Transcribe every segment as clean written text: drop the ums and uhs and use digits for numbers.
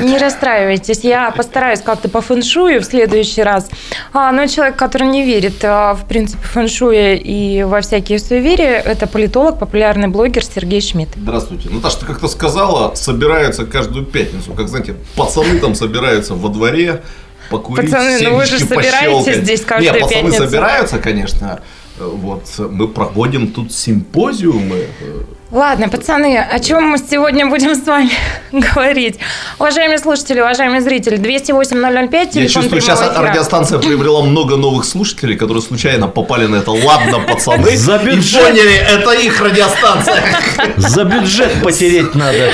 Не расстраивайтесь, я постараюсь как-то по фэншую в следующий раз. Но человек, который не верит в принципе фэншуя и во всякие суеверия, это политолог, популярный блогер Сергей Шмидт. Здравствуйте. Наташа, ты как-то сказала, собираются каждую пятницу. Как, знаете, пацаны там собираются во дворе покурить, пацаны, семечки, вы же собираетесь здесь каждую пятницу. Нет, пацаны собираются, конечно. Вот, мы проводим тут симпозиумы. Ладно, пацаны, о чем мы сегодня будем с вами говорить? Уважаемые слушатели, уважаемые зрители, 208-005. Я чувствую, сейчас радиостанция приобрела много новых слушателей, которые случайно попали на это «Ладно, пацаны», за бюджет. И поняли, это их радиостанция. За бюджет потереть надо.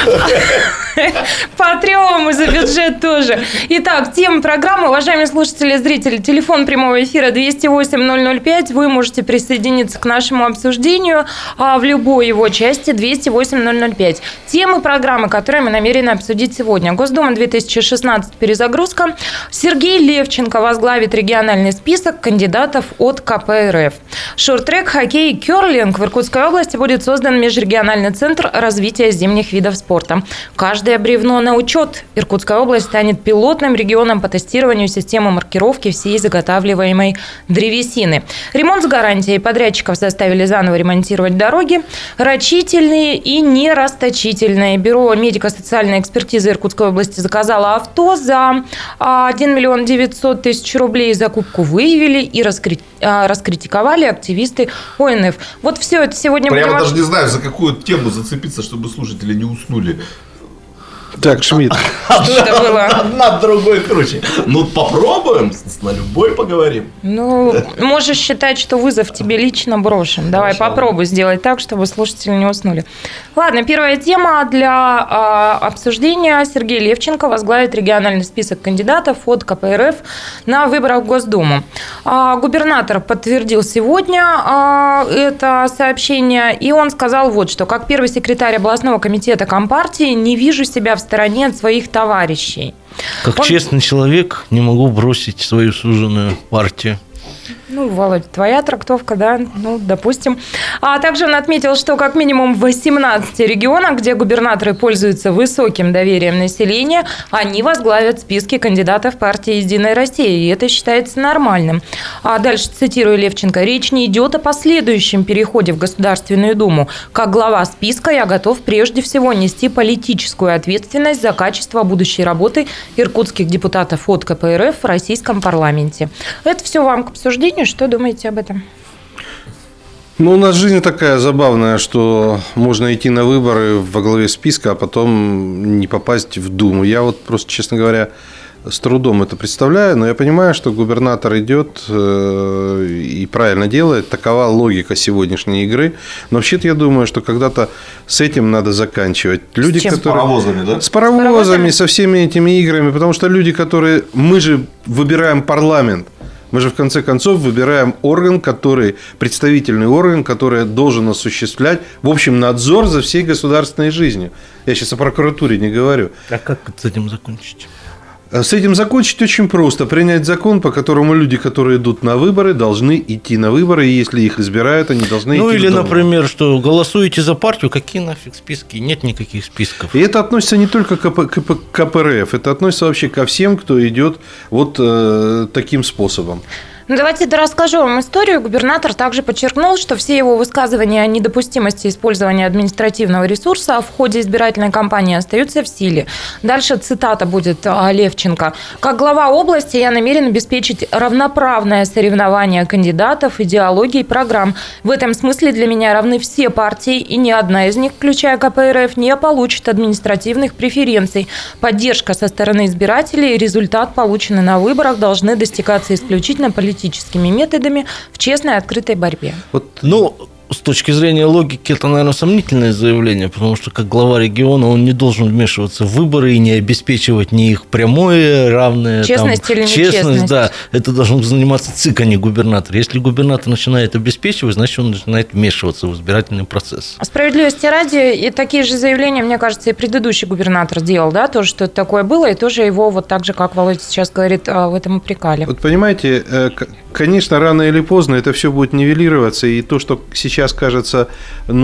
Патреон и за бюджет тоже. Итак, тема программы, уважаемые слушатели и зрители, телефон прямого эфира 208-005. Вы можете присоединиться к нашему обсуждению в любой его части. 208-005. Темы программы, которые мы намерены обсудить сегодня. Госдума 2016, перезагрузка. Сергей Левченко возглавит региональный список кандидатов от КПРФ. Шорт-трек, хоккей и керлинг. В Иркутской области будет создан межрегиональный центр развития зимних видов спорта. Каждое бревно на учет. Иркутская область станет пилотным регионом по тестированию системы маркировки всей заготавливаемой древесины. Ремонт с гарантией. Подрядчиков заставили заново ремонтировать дороги. Рачи и нерасточительные. Бюро медико-социальной экспертизы Иркутской области заказало авто за 1 миллион 900 тысяч рублей. Закупку выявили и раскритиковали активисты ОНФ. Вот все это сегодня... Я даже не знаю, за какую тему зацепиться, чтобы слушатели не уснули. Так, Шмидт. Одна другой круче. Ну, попробуем, на любой поговорим. Ну, можешь считать, что вызов тебе лично брошен. Давай попробуй сделать так, чтобы слушатели не уснули. Ладно, первая тема для обсуждения. Сергей Левченко возглавит региональный список кандидатов от КПРФ на выборах в Госдуму. Губернатор подтвердил сегодня это сообщение, и он сказал вот что. Как первый секретарь областного комитета Компартии не вижу себя в стороне от своих товарищей. Как честный человек не могу бросить свою суженую партию. Ну, Володь, твоя трактовка, да, ну, допустим. А также он отметил, что как минимум в 18 регионах, где губернаторы пользуются высоким доверием населения, они возглавят списки кандидатов партии «Единая Россия», и это считается нормальным. А дальше цитирую Левченко. «Речь не идет о последующем переходе в Государственную Думу. Как глава списка я готов прежде всего нести политическую ответственность за качество будущей работы иркутских депутатов от КПРФ в российском парламенте». Это все вам к обсуждению. Что думаете об этом? Ну, у нас жизнь такая забавная, что можно идти на выборы во главе списка, а потом не попасть в Думу. Я вот просто, честно говоря, с трудом это представляю, но я понимаю, что губернатор идет и правильно делает. Такова логика сегодняшней игры. Но вообще-то я думаю, что когда-то с этим надо заканчивать. Люди, которые... паровозами, да? С паровозами, со всеми этими играми. Потому что люди, которые... Мы же выбираем парламент. Мы же, в конце концов, выбираем орган, который, представительный орган, который должен осуществлять, в общем, надзор за всей государственной жизнью. Я сейчас о прокуратуре не говорю. А как с этим закончить? С этим закончить очень просто. Принять закон, по которому люди, которые идут на выборы, должны идти на выборы. И если их избирают, они должны идти или, например, что голосуете за партию, какие нафиг списки? Нет никаких списков. И это относится не только к КПРФ. Это относится вообще ко всем, кто идет вот таким способом. Ну, давайте дорасскажу вам историю. Губернатор также подчеркнул, что все его высказывания о недопустимости использования административного ресурса в ходе избирательной кампании остаются в силе. Дальше цитата будет Левченко. «Как глава области я намерен обеспечить равноправное соревнование кандидатов, идеологий и программ. В этом смысле для меня равны все партии, и ни одна из них, включая КПРФ, не получит административных преференций. Поддержка со стороны избирателей и результат, полученный на выборах, должны достигаться исключительно политическими методами в честной открытой борьбе». С точки зрения логики, это, наверное, сомнительное заявление, потому что как глава региона он не должен вмешиваться в выборы и не обеспечивать ни их прямое, равное... Честность или нечестность. Да. Это должен заниматься ЦИК, а не губернатор. Если губернатор начинает обеспечивать, значит, он начинает вмешиваться в избирательный процесс. Справедливости ради, и такие же заявления, мне кажется, и предыдущий губернатор делал, да, тоже что-то такое было, и тоже его вот так же, как Володя сейчас говорит, в этом упрекали. Вот понимаете, конечно, рано или поздно это все будет нивелироваться, и то, что сейчас кажется,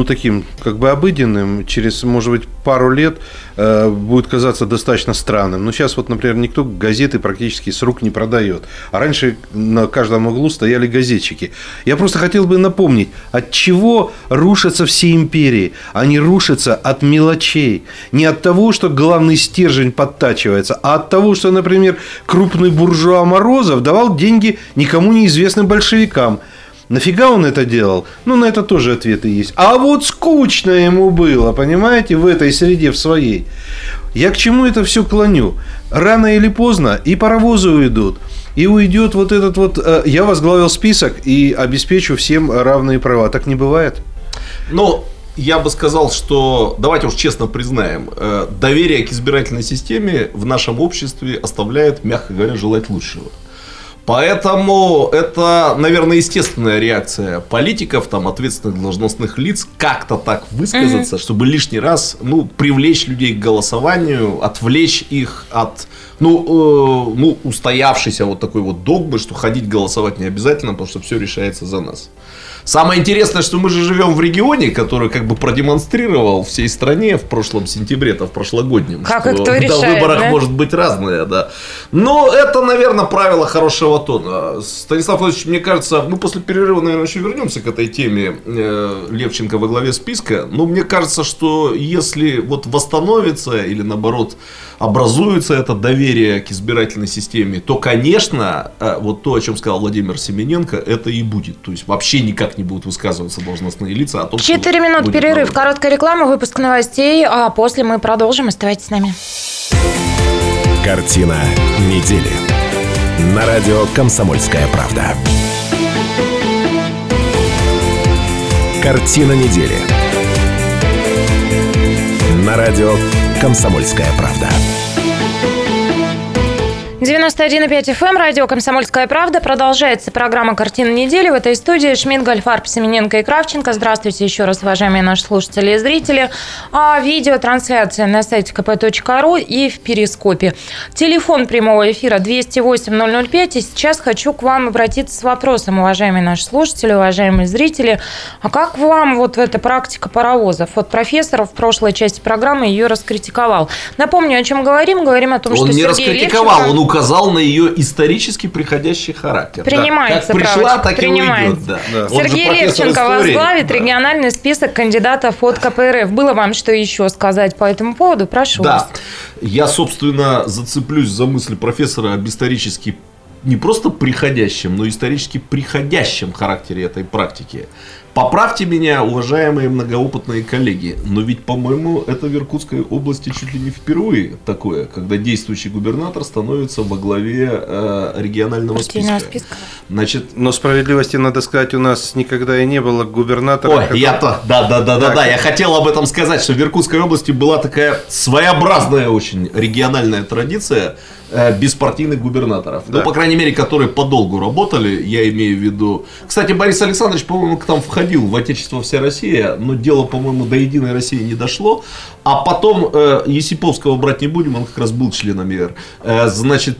таким как бы обыденным, через, может быть, пару лет будет казаться достаточно странным. Но сейчас, например, никто газеты практически с рук не продает. А раньше на каждом углу стояли газетчики. Я просто хотел бы напомнить, от чего рушатся все империи. Они рушатся от мелочей. Не от того, что главный стержень подтачивается, а от того, что, например, крупный буржуа Морозов давал деньги никому неизвестным большевикам. Нафига он это делал? На это тоже ответы есть. А вот скучно ему было, понимаете, в этой среде, в своей. Я к чему это все клоню? Рано или поздно и паровозы уйдут, и уйдет я возглавил список и обеспечу всем равные права. Так не бывает. Я бы сказал, что давайте уж честно признаем, доверие к избирательной системе в нашем обществе оставляет, мягко говоря, желать лучшего. Поэтому это, наверное, естественная реакция политиков, ответственных должностных лиц, как-то так высказаться, чтобы лишний раз привлечь людей к голосованию, отвлечь их от устоявшейся такой догмы, что ходить голосовать не обязательно, потому что все решается за нас. Самое интересное, что мы же живем в регионе, который продемонстрировал всей стране в прошлом сентябре, в прошлогоднем, как что на выборах может быть разное, да. Но это, наверное, правило хорошего тона. Станислав Владимирович, мне кажется, после перерыва, наверное, еще вернемся к этой теме Левченко во главе списка. Но мне кажется, что если восстановится или наоборот образуется это доверие к избирательной системе, то, конечно, то, о чем сказал Владимир Семененко, это и будет. То есть вообще никак не будут высказываться должностные лица о том, 4 минут перерыв, короткая реклама, выпуск новостей, а после мы продолжим. Оставайтесь с нами. Картина недели. На радио «Комсомольская правда». Картина недели. На радио «Комсомольская правда». 91,5 FM, радио «Комсомольская правда». Продолжается программа «Картина недели». В этой студии Шмидт, Гольдфарб, Семененко и Кравченко. Здравствуйте еще раз, уважаемые наши слушатели и зрители. Видеотрансляция на сайте kp.ru и в Перископе. Телефон прямого эфира 208-005. И сейчас хочу к вам обратиться с вопросом, уважаемые наши слушатели, уважаемые зрители. А как вам эта практика паровозов? Профессор в прошлой части программы ее раскритиковал. Напомню, о чем говорим. Говорим о том, что Сергей Левченко... Он не раскритиковал, он указал на ее исторически приходящий характер. Принимается, да. Как пришла, так и уйдет. Да. Да. Сергей Левченко возглавит региональный список кандидатов от КПРФ. Было вам что еще сказать по этому поводу? Прошу вас. Я, собственно, зацеплюсь за мысль профессора об исторически не просто приходящем, но исторически приходящем характере этой практики. Поправьте меня, уважаемые многоопытные коллеги, но ведь, по-моему, это в Иркутской области чуть ли не впервые такое, когда действующий губернатор становится во главе регионального списка. Значит, но справедливости, надо сказать, у нас никогда и не было губернатора. Я хотел об этом сказать, что в Иркутской области была такая своеобразная очень региональная традиция беспартийных губернаторов. Да. По крайней мере, которые подолгу работали, я имею в виду... Кстати, Борис Александрович, по-моему, к там входил в Отечество вся Россия, но дело, по-моему, до Единой России не дошло. А потом Есиповского брать не будем, он как раз был членом ЕР.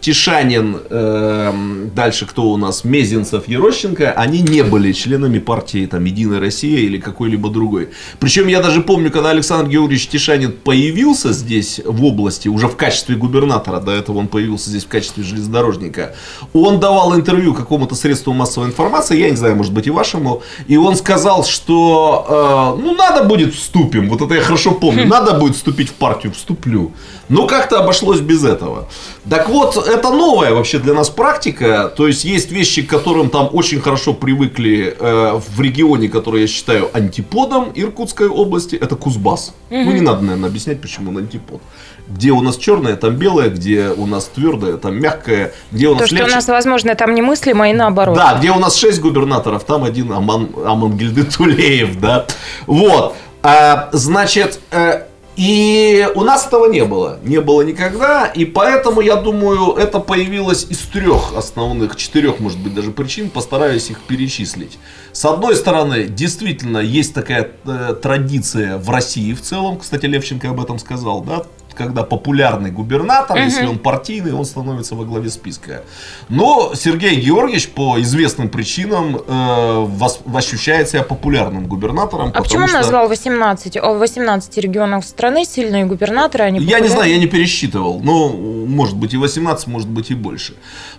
Тишанин, дальше кто у нас, Мезенцев, Ерощенко, они не были членами партии Единой России или какой-либо другой. Причем я даже помню, когда Александр Георгиевич Тишанин появился здесь в области, уже в качестве губернатора, до этого он появился появился здесь в качестве железнодорожника, он давал интервью какому-то средству массовой информации, я не знаю, может быть и вашему, и он сказал, что надо будет вступим, вот это я хорошо помню, надо будет вступить в партию, вступлю. Но как-то обошлось без этого. Так вот, это новая вообще для нас практика, то есть есть вещи, к которым там очень хорошо привыкли в регионе, который я считаю антиподом Иркутской области, это Кузбасс. Ну не надо, наверное, объяснять, почему он антипод. Где у нас черное, там белое, где у нас твердое, там мягкое, где у нас легче. То, что у нас, возможно, там немыслимо и наоборот. Да, где у нас 6 губернаторов, там один Амангельды Тулеев, да. Вот, значит, и у нас этого не было, не было никогда, и поэтому, я думаю, это появилось из 3 основных, 4, может быть, даже причин, постараюсь их перечислить. С одной стороны, действительно, есть такая традиция в России в целом, кстати, Левченко об этом сказал, да, когда популярный губернатор, если он партийный, он становится во главе списка. Но Сергей Георгиевич по известным причинам ощущает себя популярным губернатором. А почему он назвал 18 регионов страны сильные губернаторы, а не популярные? Я не знаю, я не пересчитывал. Но может быть и 18, может быть и больше.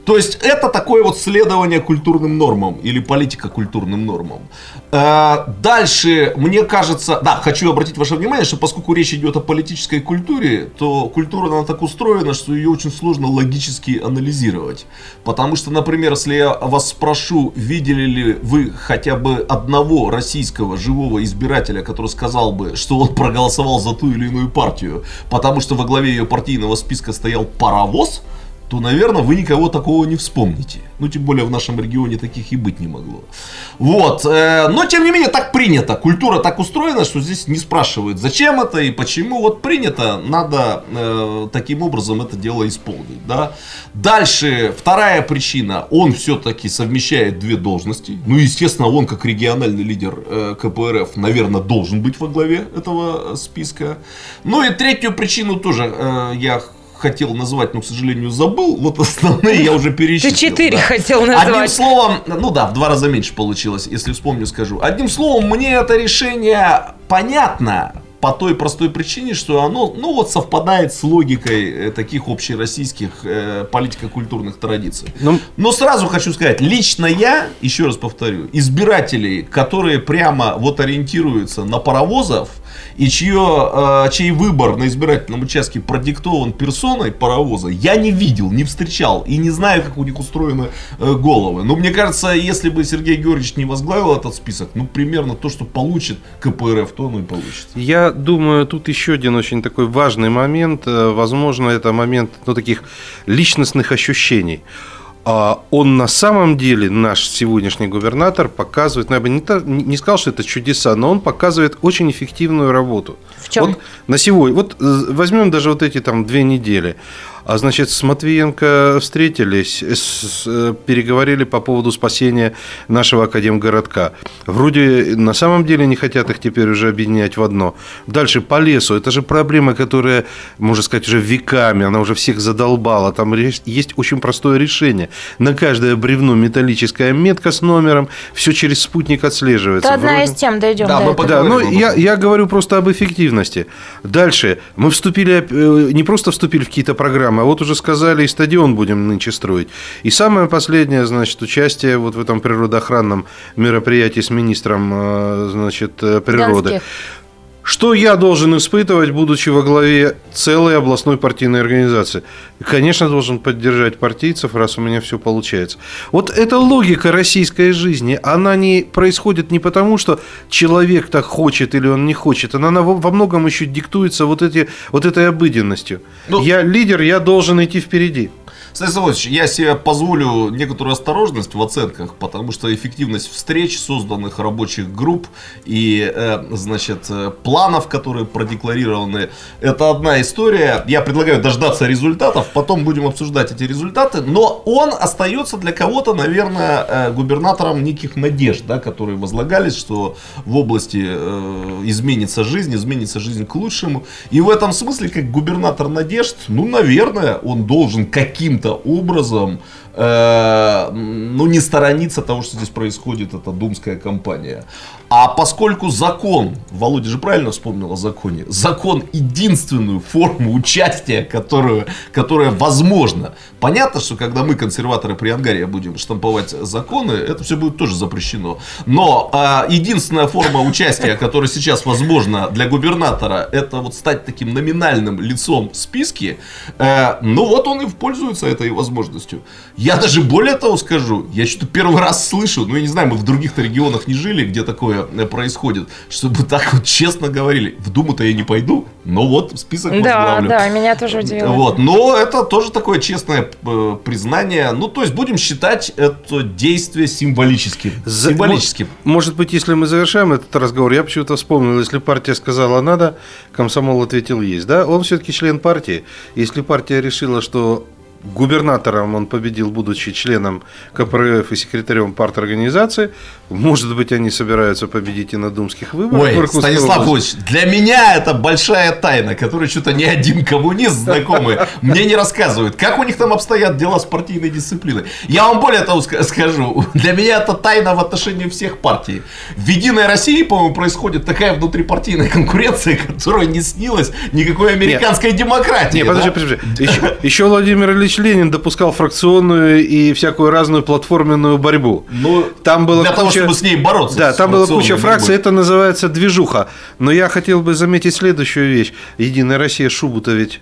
То есть это такое вот следование культурным нормам или политико-культурным нормам. Дальше, мне кажется, да, хочу обратить ваше внимание, что поскольку речь идет о политической культуре, то культура, она так устроена, что ее очень сложно логически анализировать. Потому что, например, если я вас спрошу, видели ли вы хотя бы одного российского живого избирателя, который сказал бы, что он проголосовал за ту или иную партию, потому что во главе ее партийного списка стоял паровоз, то, наверное, вы никого такого не вспомните. Ну, тем более в нашем регионе таких и быть не могло. Вот. Но, тем не менее, так принято. Культура так устроена, что здесь не спрашивают, зачем это и почему. Вот принято, надо таким образом это дело исполнить. Да? Дальше, вторая причина. Он все-таки совмещает две должности. Ну, естественно, он, как региональный лидер КПРФ, наверное, должен быть во главе этого списка. Ну, и третью причину тоже я хотел назвать, но, к сожалению, забыл. Вот основные я уже перечислил. Ты 4 хотел назвать. Одним словом, ну да, в 2 раза меньше получилось, если вспомню, скажу. Одним словом, мне это решение понятно по той простой причине, что оно, ну вот, совпадает с логикой таких общероссийских политико-культурных традиций. Но сразу хочу сказать, лично я, еще раз повторю, избирателей, которые прямо вот ориентируются на паровозов, и чей выбор на избирательном участке продиктован персоной паровоза, я не видел, не встречал и не знаю, как у них устроены головы. Но мне кажется, если бы Сергей Георгиевич не возглавил этот список, ну примерно то, что получит КПРФ, то оно и получится. Я думаю, тут еще один очень такой важный момент. Возможно, это момент таких личностных ощущений. Он на самом деле, наш сегодняшний губернатор, показывает, я бы не сказал, что это чудеса, но он показывает очень эффективную работу. В чем? Вот на сегодня, вот возьмем даже вот эти 2 недели. Значит, с Матвиенко встретились, переговорили по поводу спасения нашего Академгородка. Вроде на самом деле не хотят их теперь уже объединять в одно. Дальше по лесу. Это же проблема, которая, можно сказать, уже веками, она уже всех задолбала. Там есть очень простое решение. На каждое бревно металлическая метка с номером, все через спутник отслеживается. Это одна из тем, дойдем до этого. Да, но я говорю просто об эффективности. Дальше мы не просто вступили в какие-то программы, а вот уже сказали, и стадион будем нынче строить. И самое последнее, значит, участие вот в этом природоохранном мероприятии с министром, значит, природы. Донских. Что я должен испытывать, будучи во главе целой областной партийной организации? Конечно, должен поддержать партийцев, раз у меня все получается. Вот эта логика российской жизни, она не происходит не потому, что человек так хочет или он не хочет. Она во многом еще диктуется вот этой обыденностью. Я лидер, я должен идти впереди. Станислав Владимирович, я себе позволю некоторую осторожность в оценках, потому что эффективность встреч, созданных рабочих групп и, значит, планов, которые продекларированы, это одна история. Я предлагаю дождаться результатов, потом будем обсуждать эти результаты, но он остается для кого-то, наверное, губернатором неких надежд, да, которые возлагались, что в области изменится жизнь к лучшему. И в этом смысле, как губернатор надежд, наверное, он должен каким-то образом ну, не сторонится того, что здесь происходит, эта думская кампания. А поскольку закон, Володя же правильно вспомнил о законе, закон единственную форму участия, которая возможна. Понятно, что когда мы, консерваторы при Ангаре, будем штамповать законы, это все будет тоже запрещено. Но единственная форма участия, которая сейчас возможна для губернатора, это вот стать таким номинальным лицом в списке. Ну вот он и пользуется этой возможностью. Я даже более того скажу, я что-то первый раз слышу, ну я не знаю, мы в других-то регионах не жили, где такое происходит, чтобы так вот честно говорили. В Думу-то я не пойду, но вот список возглавлю. Да, меня тоже удивило. Вот, но это тоже такое честное признание. Ну, то есть, будем считать это действие символическим. Может быть, если мы завершаем этот разговор, я почему-то вспомнил, если партия сказала «надо», комсомол ответил «есть». Да? Он все-таки член партии. Если партия решила, что губернатором он победил, будучи членом КПРФ и секретарем парторганизации. Может быть, они собираются победить и на думских выборах. Ой, Станислав Ильич, для меня это большая тайна, которую что-то ни один коммунист знакомый мне не рассказывает. Как у них там обстоят дела с партийной дисциплиной? Я вам более того скажу. Для меня это тайна в отношении всех партий. В «Единой России», по-моему, происходит такая внутрипартийная конкуренция, которая не снилась никакой американской демократии. Нет, подожди. Еще Владимир Ильич Ленин допускал фракционную и всякую разную платформенную борьбу. Но там было для того, чтобы с ней бороться. Да, там была куча фракций, это называется движуха. Но я хотел бы заметить следующую вещь. «Единая Россия» шубу-то ведь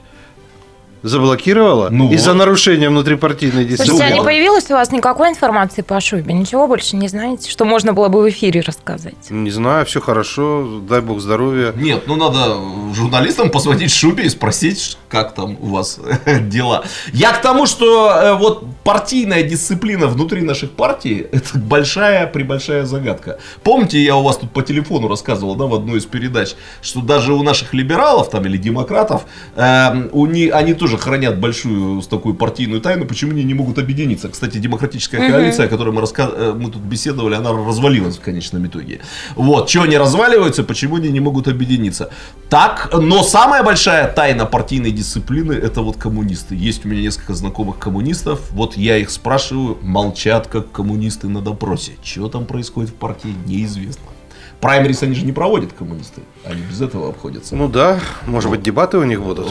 заблокировала из-за нарушения внутрипартийной дисциплины. Слушайте, а не появилось у вас никакой информации по шубе? Ничего больше не знаете, что можно было бы в эфире рассказать? Не знаю, все хорошо, дай бог здоровья. Нет, ну надо журналистам позвонить Шубе и спросить, как там у вас дела. Я к тому, что вот партийная дисциплина внутри наших партий – это большая-пребольшая загадка. Помните, я у вас тут по телефону рассказывал, да, в одной из передач, что даже у наших либералов там, или демократов, они тоже хранят большую такую партийную тайну, почему они не могут объединиться. Кстати, демократическая коалиция, о которой мы тут беседовали, она развалилась в конечном итоге. Вот, чего они разваливаются, почему они не могут объединиться. Так, но самая большая тайна партийной дисциплины — это вот коммунисты. Есть у меня несколько знакомых коммунистов, вот я их спрашиваю, молчат как коммунисты на допросе. Чего там происходит в партии, неизвестно. Праймерис они же не проводят, коммунисты, они без этого обходятся. Ну да, может быть, дебаты у них будут.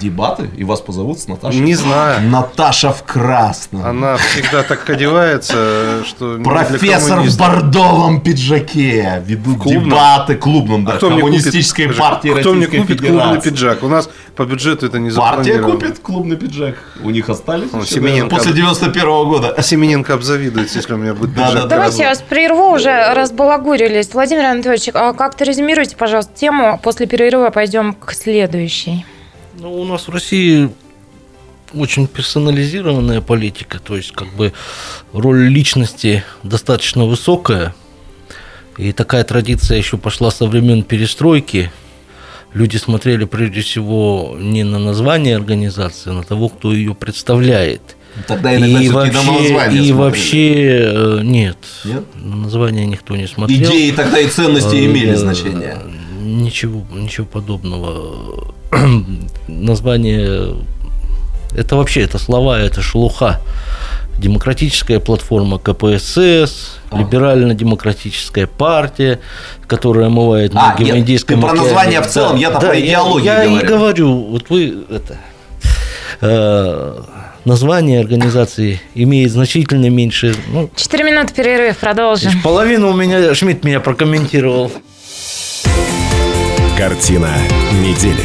Дебаты? И вас позовут с Наташей? Не знаю. Наташа в красном. Она всегда так одевается, что... Профессор в бордовом пиджаке. Ведут дебаты клубном, да, коммунистической партии Российской Федерации. Кто мне купит клубный пиджак? У нас по бюджету это не запланировано. Партия купит клубный пиджак. У них остались еще после 91 года. Семененко обзавидуется, если у меня будет пиджак. Давайте я вас прерву, уже разбалагурились. Владимир Анатольевич, как-то резюмируйте, пожалуйста, тему. После перерыва пойдем к следующей. Ну, у нас в России очень персонализированная политика, то есть как бы роль личности достаточно высокая, и такая традиция еще пошла со времен перестройки. Люди смотрели прежде всего не на название организации, а на того, кто ее представляет. Тогда иногда все-таки на название и смотрели. Вообще нет, на название никто не смотрел. Идеи тогда и ценности имели значение. Ничего подобного. Название это вообще, это слова, это шелуха. Демократическая платформа КПСС, либерально-демократическая партия, которая омывает ноги в индийском океане. Ты про название в целом, я-то про идеологию говорю. Я и говорю, вот вы это. Название организации имеет значительно меньше. 4 минуты перерыв, продолжим. Половину у меня Шмидт меня прокомментировал. Картина недели.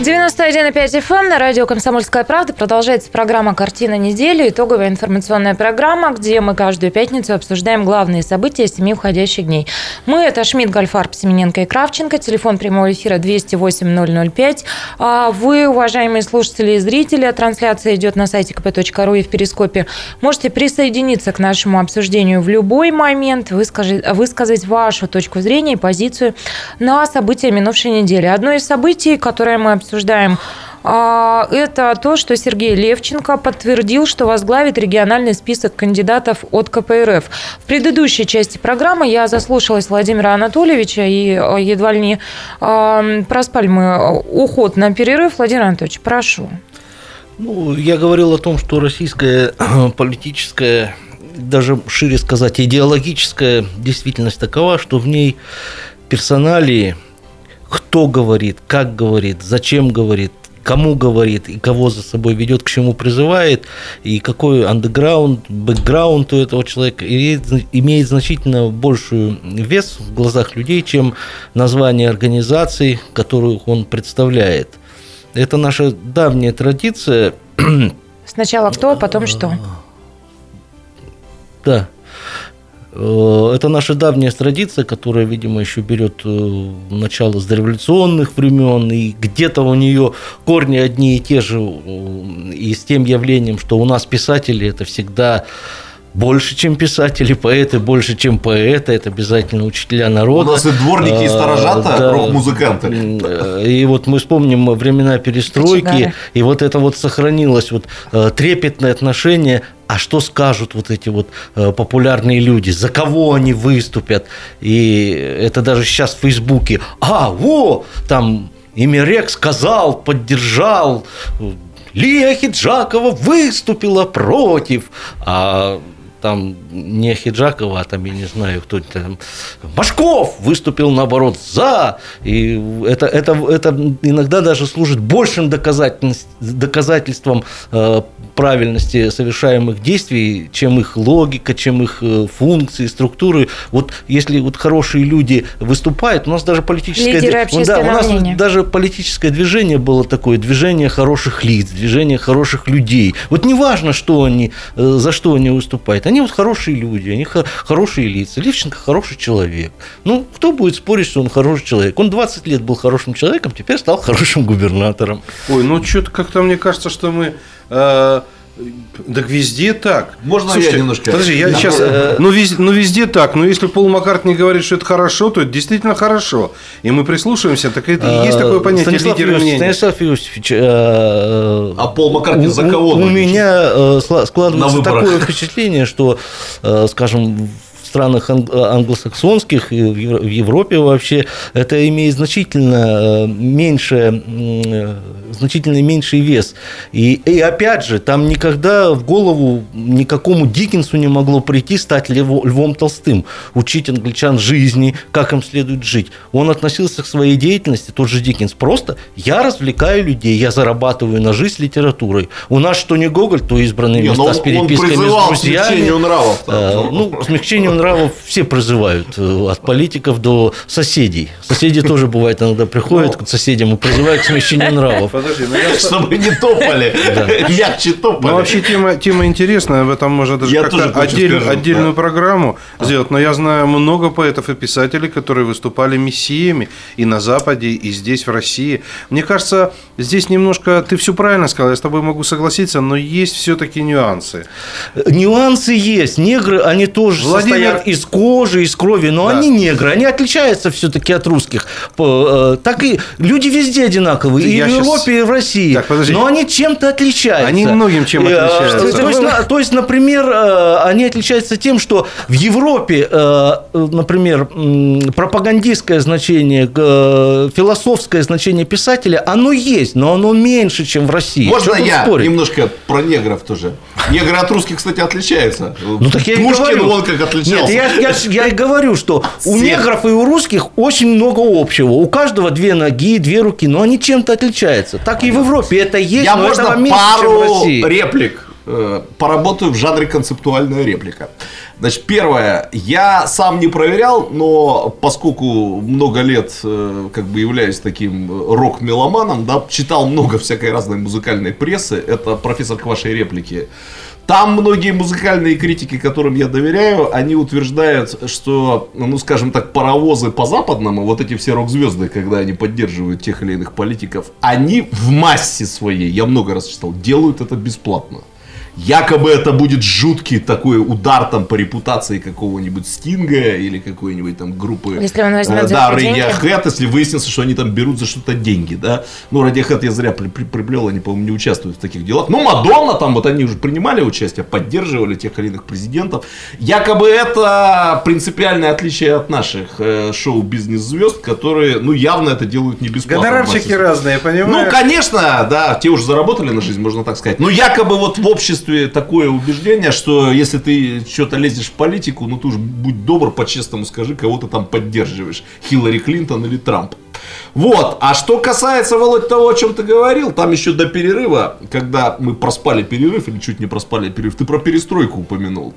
91,5 FM на радио «Комсомольская правда». Продолжается программа «Картина недели», итоговая информационная программа, где мы каждую пятницу обсуждаем главные события 7 уходящих дней. Мы – это Шмидт, Гольдфарб, Семененко и Кравченко. Телефон прямого эфира 208-005. А вы, уважаемые слушатели и зрители, трансляция идет на сайте kp.ru и в Перископе. Можете присоединиться к нашему обсуждению в любой момент, высказать вашу точку зрения и позицию на события минувшей недели. Одно из событий, которое мы обсуждаем Это то, что Сергей Левченко подтвердил, что возглавит региональный список кандидатов от КПРФ. В предыдущей части программы я заслушалась Владимира Анатольевича, и едва ли не проспали мы уход на перерыв. Владимир Анатольевич, прошу. Ну, я говорил о том, что российская политическая, даже шире сказать, идеологическая действительность такова, что в ней персоналии, кто говорит, как говорит, зачем говорит, кому говорит и кого за собой ведет, к чему призывает, и какой андеграунд, бэкграунд у этого человека имеет значительно больший вес в глазах людей, чем название организаций, которую он представляет. Это наша давняя традиция. Сначала кто, а потом что? Да. Это наша давняя традиция, которая, видимо, еще берет начало с дореволюционных времен, и где-то у нее корни одни и те же, и с тем явлением, что у нас писатели – это всегда больше, чем писатели, поэты больше, чем поэты, это обязательно учителя народа. У нас и дворники, и сторожата, да, рок-музыканты. И вот мы вспомним времена перестройки, Кочегары. И вот это вот сохранилось вот трепетное отношение. А что скажут вот эти вот популярные люди? За кого они выступят? И это даже сейчас в Фейсбуке. Там Имерек сказал, поддержал, Лия Ахеджакова выступила против. А там не Ахеджакова, а там, я не знаю, кто там, Машков выступил, наоборот, за. И это иногда даже служит большим доказательством правильности совершаемых действий, чем их логика, чем их функции, структуры. Вот если вот хорошие люди выступают, у нас даже политическое движение. Да, у нас даже политическое движение было такое, движение хороших лиц, движение хороших людей. Вот неважно, что они, за что они выступают. Они вот хорошие люди, они хорошие лица. Левченко хороший человек. Ну, кто будет спорить, что он хороший человек? Он 20 лет был хорошим человеком, теперь стал хорошим губернатором. Ой, ну что-то как-то мне кажется, что мы... Так везде так. Можно слушайте, я немножко? Подожди, я сейчас... везде так. Но если Пол Маккартни говорит, что это хорошо, то это действительно хорошо. И мы прислушиваемся, так это и есть такое понятие лидера мнения. Станислав Иосифович... А Пол Маккартни за кого? У меня складывается такое впечатление, что, скажем... В странах англосаксонских и в Европе вообще это имеет значительно меньший вес. И опять же, там никогда в голову никакому Диккенсу не могло прийти стать Львом Толстым, учить англичан жизни, как им следует жить. Он относился к своей деятельности, тот же Диккенс, просто я развлекаю людей, я зарабатываю на жизнь литературой. У нас что не Гоголь, то избранные места с переписками с друзьями. Он призывал к смягчению нравов. Смягчению нравов все призывают, от политиков до соседей. Соседи тоже, бывает, иногда приходят к соседям и призывают к смягчению нравов. Подожди, чтобы не топали, мягче топали. Ну, вообще тема интересная, об этом можно даже как-то отдельную программу сделать. Но я знаю много поэтов и писателей, которые выступали мессиями и на Западе, и здесь, в России. Мне кажется, здесь немножко... Ты все правильно сказал, я с тобой могу согласиться, но есть все-таки нюансы. Нюансы есть. Негры, они тоже... Состоят из кожи, из крови, но да. Они негры, они отличаются все-таки от русских. Так и люди везде одинаковые, и в Европе, и в России. Так, но они чем-то отличаются. Они многим чем отличаются. То есть, например, они отличаются тем, что в Европе, например, пропагандистское значение, философское значение писателя, оно есть, но оно меньше, чем в России. Можно я немножко про негров тоже? Негры от русских, кстати, отличаются. Ну, так я и говорю. Он как отличался. Нет, я и говорю, что у негров и у русских очень много общего. У каждого две ноги, две руки, но они чем-то отличаются. Так и в Европе это есть, но этого меньше, чем в России. Я, можно, пару реплик поработаю в жанре концептуальная реплика. Значит, первое. Я сам не проверял, но поскольку много лет как бы являюсь таким рок-меломаном, да, читал много всякой разной музыкальной прессы. Это, профессор, к вашей реплике. Там многие музыкальные критики, которым я доверяю, они утверждают, что, ну, скажем так, паровозы по-западному, вот эти все рок-звезды, когда они поддерживают тех или иных политиков, они в массе своей, я много раз читал, делают это бесплатно. Якобы это будет жуткий такой удар там по репутации какого-нибудь Стинга или какой-нибудь там группы, да, Radiohead, если выяснится, что они там берут за что-то деньги, да. Ну, Radiohead я зря приплел, они, по-моему, не участвуют в таких делах. Ну, Мадонна там, вот они уже принимали участие, поддерживали тех или иных президентов. Якобы это принципиальное отличие от наших шоу-бизнес-звезд, которые, ну, явно это делают не бесплатно. Гонорарчики разные, понимаешь? Ну, конечно, да, те уже заработали на жизнь, можно так сказать. Но якобы вот в обществе такое убеждение, что если ты что-то лезешь в политику, ну ты уж будь добр, по-честному скажи, кого ты там поддерживаешь, Хиллари Клинтон или Трамп. Вот, а что касается, Володь, того, о чем ты говорил, там еще до перерыва, когда мы проспали перерыв или чуть не проспали перерыв, ты про перестройку упомянул.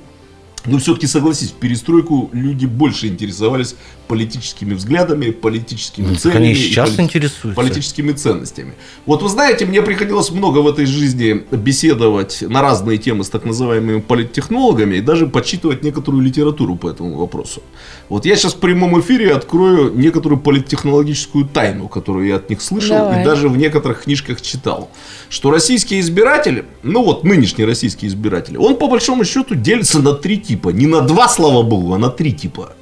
Но все-таки согласись, в перестройку люди больше интересовались политическими взглядами, политическими целями. Они сейчас интересуются. Политическими ценностями. Вот вы знаете, мне приходилось много в этой жизни беседовать на разные темы с так называемыми политтехнологами и даже подсчитывать некоторую литературу по этому вопросу. Вот я сейчас в прямом эфире открою некоторую политтехнологическую тайну, которую я от них слышал. Давай. И даже в некоторых книжках читал. Что российский избиратель, ну вот нынешний российский избиратель, он по большому счету делится на три типа. Не на два, слава богу, а на три типа.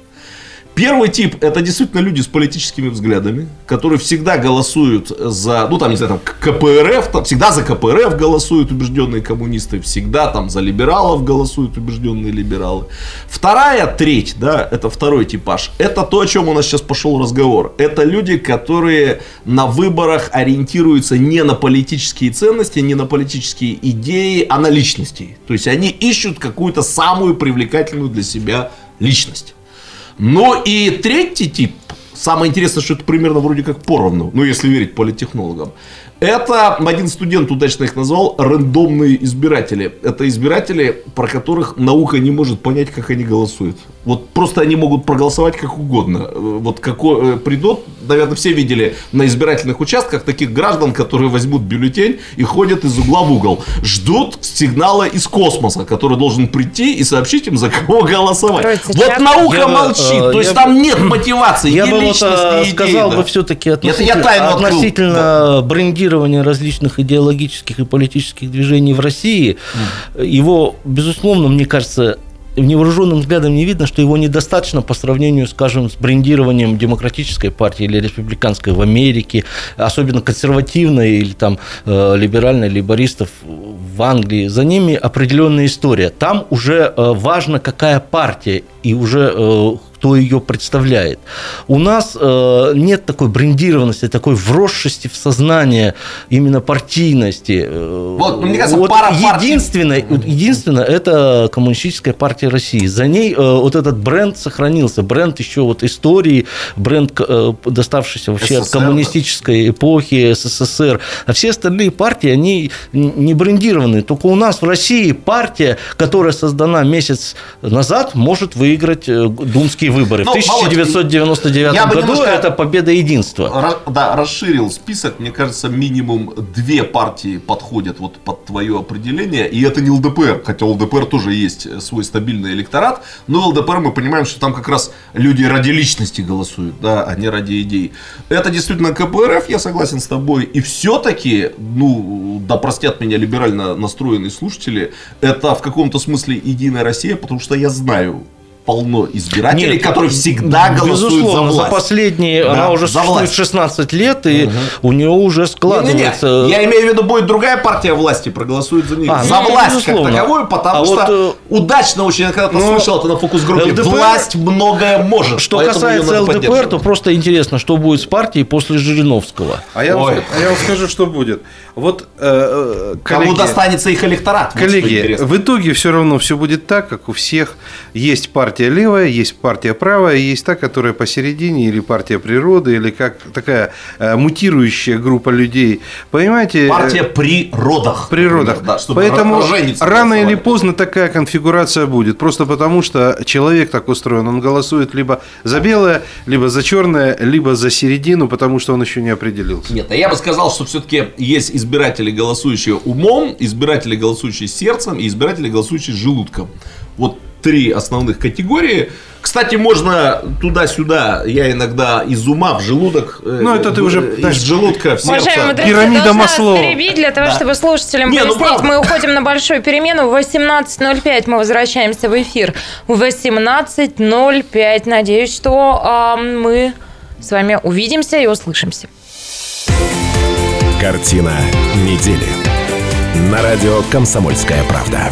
Первый тип – это действительно люди с политическими взглядами, которые всегда голосуют за, ну там, не знаю, там КПРФ, там, всегда за КПРФ голосуют убежденные коммунисты, всегда там за либералов голосуют убежденные либералы. Вторая треть, да, это второй типаж, это то, о чем у нас сейчас пошел разговор. Это люди, которые на выборах ориентируются не на политические ценности, не на политические идеи, а на личности. То есть они ищут какую-то самую привлекательную для себя личность. Ну и третий тип, самое интересное, что это примерно вроде как поровну, ну если верить политтехнологам, это, один студент удачно их назвал, рандомные избиратели. Это избиратели, про которых наука не может понять, как они голосуют. Вот просто они могут проголосовать как угодно. Вот какой придут, наверное, все видели на избирательных участках таких граждан, которые возьмут бюллетень и ходят из угла в угол. Ждут сигнала из космоса, который должен прийти и сообщить им, за кого голосовать. Кройте, вот наука молчит. То есть там нет мотивации, ни личности, ни идеи. Я сказал бы все-таки относительно брендирования различных идеологических и политических движений в России, его, безусловно, мне кажется, невооруженным взглядом не видно, что его недостаточно по сравнению, скажем, с брендированием демократической партии или республиканской в Америке, особенно консервативной или там либеральной, лейбористов в Англии. За ними определенная история. Там уже важно, какая партия, и уже кто ее представляет. У нас нет такой брендированности, такой вросшести в сознание именно партийности. Вот, мне кажется, вот пара партий. Единственное, это Коммунистическая партия России. За ней вот этот бренд сохранился. Бренд еще вот истории, бренд, доставшийся вообще СССР, от коммунистической эпохи, СССР. А все остальные партии, они не брендированы. Только у нас в России партия, которая создана месяц назад, может выиграть думские выборы. Но, в 1999 году это победа единства. Да, расширил список. Мне кажется, минимум две партии подходят вот под твое определение. И это не ЛДПР. Хотя ЛДПР тоже есть свой стабильный электорат. Но ЛДПР мы понимаем, что там как раз люди ради личности голосуют, да, а не ради идей. Это действительно КПРФ, я согласен с тобой. И все-таки, ну, да простят меня либерально настроенные слушатели, это в каком-то смысле Единая Россия, потому что я знаю, полно избирателей, которые всегда голосуют за власть. За последние, да, она уже существует 16 лет, и у нее уже складывается... Я имею в виду, будет другая партия власти, проголосует за нее. За власть безусловно, как таковую, потому что вот, удачно очень, я когда-то слышал это на фокус-группе, ЛДПР, власть многое может. Что касается ЛДПР, то просто интересно, что будет с партией после Жириновского. А я вам скажу, что будет. Вот, коллеги, кому достанется их электорат? Коллеги, в итоге все равно все будет так, как у всех. Есть партия левая, есть партия правая, есть та, которая посередине, или партия природы, или как такая мутирующая группа людей. Понимаете? Партия при родах. Да, поэтому рано или поздно такая конфигурация будет. Просто потому, что человек так устроен. Он голосует либо за белое, либо за черное, либо за середину, потому что он еще не определился. Нет, а я бы сказал, что все-таки есть избиратели, голосующие умом, избиратели, голосующие сердцем, и избиратели, голосующие желудком. Вот три основных категории. Кстати, можно туда-сюда, я иногда из ума в желудок, ну, это ты уже, из желудка в сердце. Пирамида Маслоу. Для того, чтобы слушателям пояснить, мы уходим на большую перемену. В 18.05 мы возвращаемся в эфир. В 18.05. Надеюсь, что мы с вами увидимся и услышимся. Картина недели. На радио «Комсомольская правда».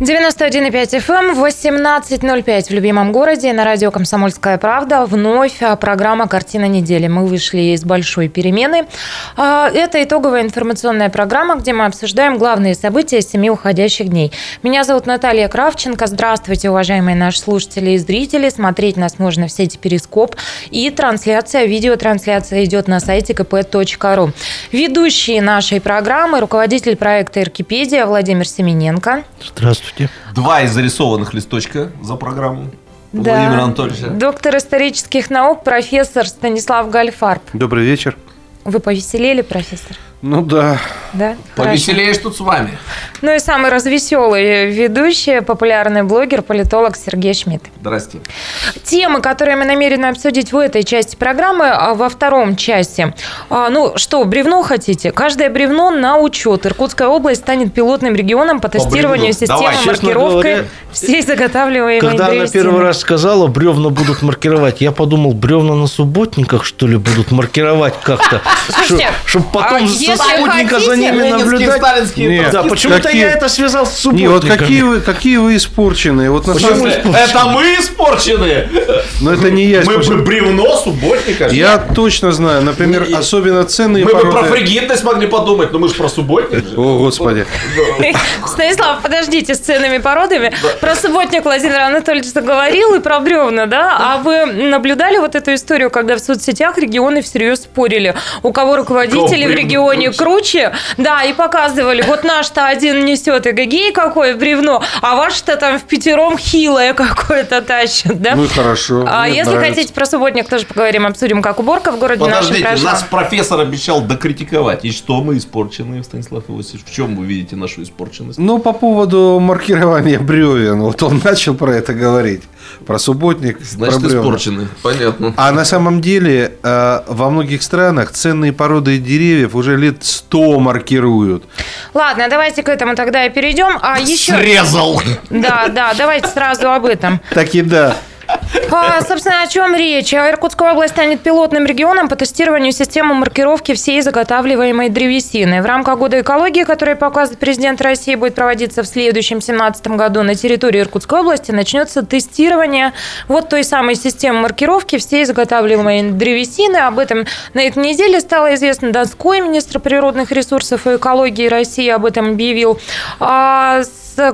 91,5 FM, 18.05 в любимом городе. На радио «Комсомольская правда» вновь программа «Картина недели». Мы вышли из большой перемены. Это итоговая информационная программа, где мы обсуждаем главные события 7 уходящих дней. Меня зовут Наталья Кравченко. Здравствуйте, уважаемые наши слушатели и зрители. Смотреть нас можно в сети «Перископ». И трансляция, видеотрансляция идет на сайте kp.ru. Ведущие нашей программы, руководитель проекта «Иркипедия» Владимир Семененко. Здравствуйте. Два из зарисованных листочка за программу. Да. Владимир Анатольевич. Доктор исторических наук, профессор Станислав Гольдфарб. Добрый вечер. Вы повеселели, профессор? Ну да. Да? Повеселее, что с вами. Ну и самый развеселый ведущий, популярный блогер, политолог Сергей Шмидт. Здрасте. Темы, которые мы намерены обсудить в этой части программы, а во втором части. Ну что, бревно хотите? Каждое бревно на учет. Иркутская область станет пилотным регионом по тестированию системы маркировки всей заготавливаемой древесины. Когда она первый раз сказала, бревна будут маркировать, я подумал, бревна на субботниках, что ли, будут маркировать как-то? Чтобы потом... Субботника за ними наблюдать. Нет, да, почему-то я это связал с субботниками. Вот какие вы испорченные. Вот на самом деле. Это мы испорченные. Но это не я. Мы же бревно субботника. Я точно знаю. Например, особенно ценные породы. Мы бы про фригидность могли подумать, но мы же про субботник. О, Господи. Станислав, подождите с ценными породами. Про субботник Владимир Анатольевич заговорил и про бревна, да? А вы наблюдали вот эту историю, когда в соцсетях регионы всерьез спорили, у кого руководители в регионе круче, да, и показывали, вот наш-то один несет эгегей какое бревно, а ваш-то там впятером хилое какое-то тащит, да? Ну и хорошо. А если нравится. Хотите про субботник тоже поговорим, обсудим, как уборка в городе нашем прошла. Подождите, нас профессор обещал докритиковать. И что мы испорченные, Станислав Иосифович? В чем вы видите нашу испорченность? Ну, по поводу маркирования бревен, вот он начал про это говорить. Про субботник, значит, про бревна. Испорченные, понятно. А на самом деле во многих странах ценные породы деревьев уже лет 100 маркируют. Ладно, давайте к этому тогда и перейдем. А еще... Срезал! Да, давайте сразу об этом. Так и да. Собственно, о чем речь? Иркутская область станет пилотным регионом по тестированию системы маркировки всей заготавливаемой древесины. В рамках года экологии, который показывает президент России, будет проводиться в следующем 2017 году на территории Иркутской области, начнется тестирование вот той самой системы маркировки всей заготавливаемой древесины. Об этом на этой неделе стало известно. Донской, министр природных ресурсов и экологии России, об этом объявил.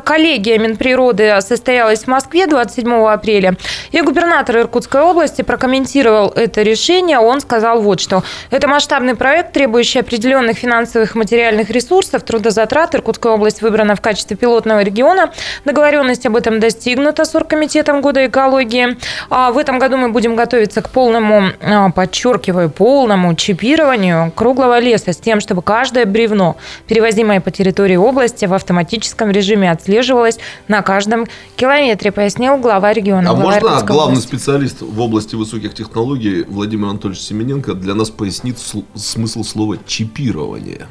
Коллегия Минприроды состоялась в Москве 27 апреля. И губернатор Иркутской области прокомментировал это решение. Он сказал вот что. Это масштабный проект, требующий определенных финансовых и материальных ресурсов, трудозатрат. Иркутская область выбрана в качестве пилотного региона. Договоренность об этом достигнута с Оргкомитетом года экологии. В этом году мы будем готовиться к полному, подчеркиваю, полному чипированию круглого леса с тем, чтобы каждое бревно, перевозимое по территории области, в автоматическом режиме отслеживалась на каждом километре, пояснил глава региона. А можно главный специалист в области высоких технологий Владимир Анатольевич Семененко для нас пояснит смысл слова «чипирование»?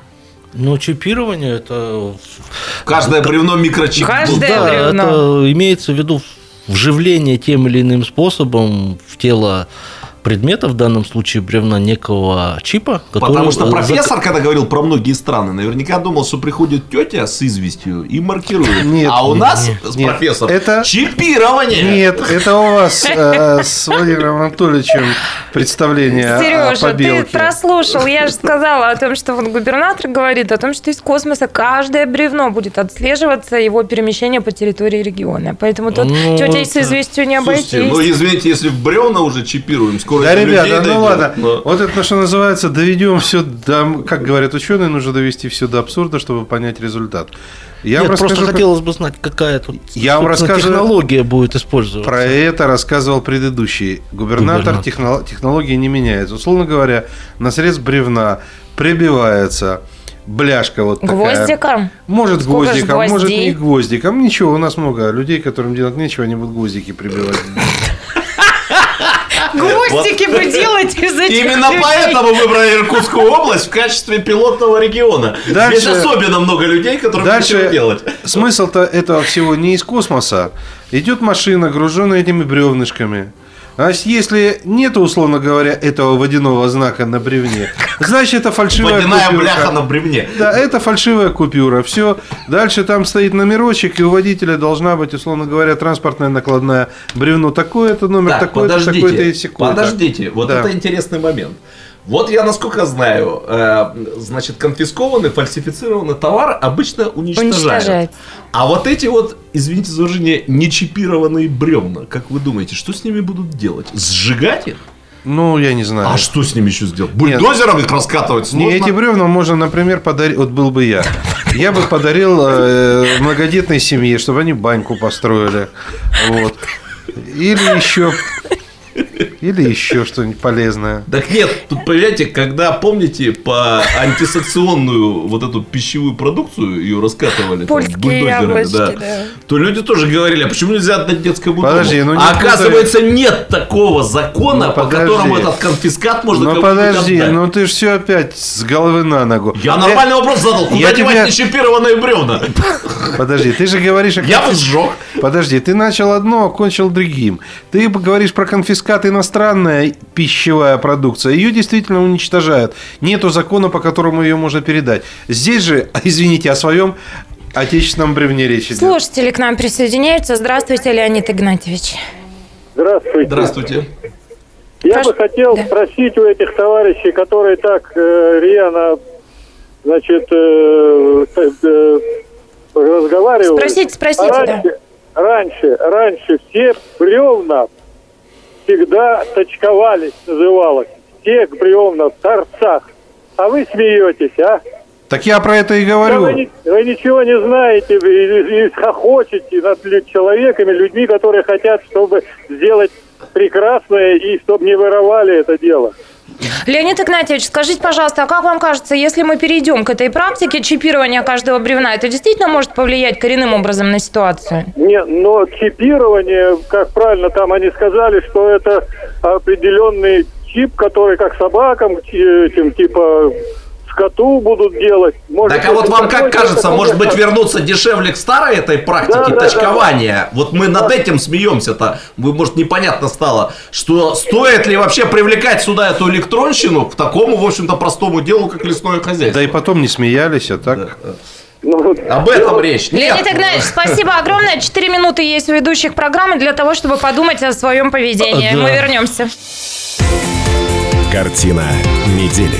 Ну, чипирование – это... Каждое бревно микрочип. Каждое бревно. Это имеется в виду вживление тем или иным способом в тело предмета, в данном случае бревна, некого чипа. Потому что профессор, когда говорил про многие страны, наверняка думал, что приходит тетя с известью и маркирует. Нет, а у нас, профессор, это... чипирование. Нет, это у вас с Владимиром Анатольевичем представление о побелке. Сережа, ты прослушал. Я же сказала о том, что губернатор говорит о том, что из космоса каждое бревно будет отслеживаться, его перемещение по территории региона. Поэтому тут тетя с известью не обойтись. Слушайте, ну извините, если в бревна уже чипируем, да, ребята, ну ладно. Но... Вот это, что называется, доведем все до... Как говорят ученые, нужно довести все до абсурда, чтобы понять результат. Я Нет, просто хотелось бы знать, какая тут технология будет использоваться. Про это рассказывал предыдущий губернатор. Технологии не меняется. Условно говоря, на срез бревна прибивается бляшка вот такая. Гвоздиком? Может, гвоздиком, может, не гвоздиком. Ничего, у нас много людей, которым делать нечего, они будут гвоздики прибивать. Гвоздики вот. Бы делать из этих Именно людей. Поэтому выбрали Иркутскую область в качестве пилотного региона. Здесь особенно много людей, которые будут делать. Смысл-то этого всего не из космоса. Идет машина, груженная этими бревнышками. А если нет, условно говоря, этого водяного знака на бревне, значит, это фальшивая Водяная купюра. Бляха на бревне. Да, это фальшивая купюра. Все. Дальше там стоит номерочек, и у водителя должна быть, условно говоря, транспортная накладная. Бревно такое-то, номер так, такой-то, такой-то и секунда. Подождите, вот да. Это интересный момент. Вот я, насколько знаю, значит, конфискованный, фальсифицированный товар обычно уничтожают. А вот эти вот, извините за выражение, нечипированные бревна, как вы думаете, что с ними будут делать? Сжигать их? Ну, я не знаю. А что с ними еще сделать? Бульдозером их раскатывать сложно? Эти бревна можно, например, подарить. Вот был бы я. Я бы подарил многодетной семье, чтобы они баньку построили. Вот. Или еще что-нибудь полезное. Так нет, тут, понимаете, когда, помните, по антисаксонную вот эту пищевую продукцию ее раскатывали бульдозерами, да, то люди тоже говорили, а почему нельзя отдать детскому дому? Ну, оказывается, нет такого закона, ну, по которому этот конфискат можно кому-то отдать. Ну, подожди, ну ты же все опять с головы на ногу. Я нормальный вопрос задал, куда девать нечипированные бревна? Подожди, ты же говоришь... Я бы сжег. Подожди, ты начал одно, а кончил другим. Ты говоришь про конфискат иностранная пищевая продукция. Ее действительно уничтожают. Нету закона, по которому ее можно передать. Здесь же, извините, о своем отечественном бревне речь идет. Слушатели к нам присоединяются. Здравствуйте, Леонид Игнатьевич. Здравствуйте. Здравствуйте. Я бы хотел спросить у этих товарищей, которые так рьяно, значит, разговаривают. Спросите. Раньше все бревна всегда точковались, называлось. Всех бревна в торцах. А вы смеетесь, а? Так я про это и говорю. Да вы ничего не знаете и хохочете над людьми, которые хотят, чтобы сделать прекрасное и чтобы не воровали это дело. Леонид Игнатьевич, скажите, пожалуйста, а как вам кажется, если мы перейдем к этой практике чипирования каждого бревна, это действительно может повлиять коренным образом на ситуацию? Нет, но чипирование, как правильно там они сказали, что это определенный чип, который как собакам, этим типа скоту будут делать. Может, так а вот вам как кажется, может быть вернуться дешевле к старой этой практике точкования? Да. Вот мы над этим смеемся-то. Может, непонятно стало, что стоит ли вообще привлекать сюда эту электронщину к такому, в общем-то, простому делу, как лесное хозяйство. Да и потом не смеялись, а так... Да. Об этом речь. Леонид Игнатьевич, спасибо огромное. 4 минуты есть у ведущих программы для того, чтобы подумать о своем поведении. Да. Мы вернемся. Картина недели.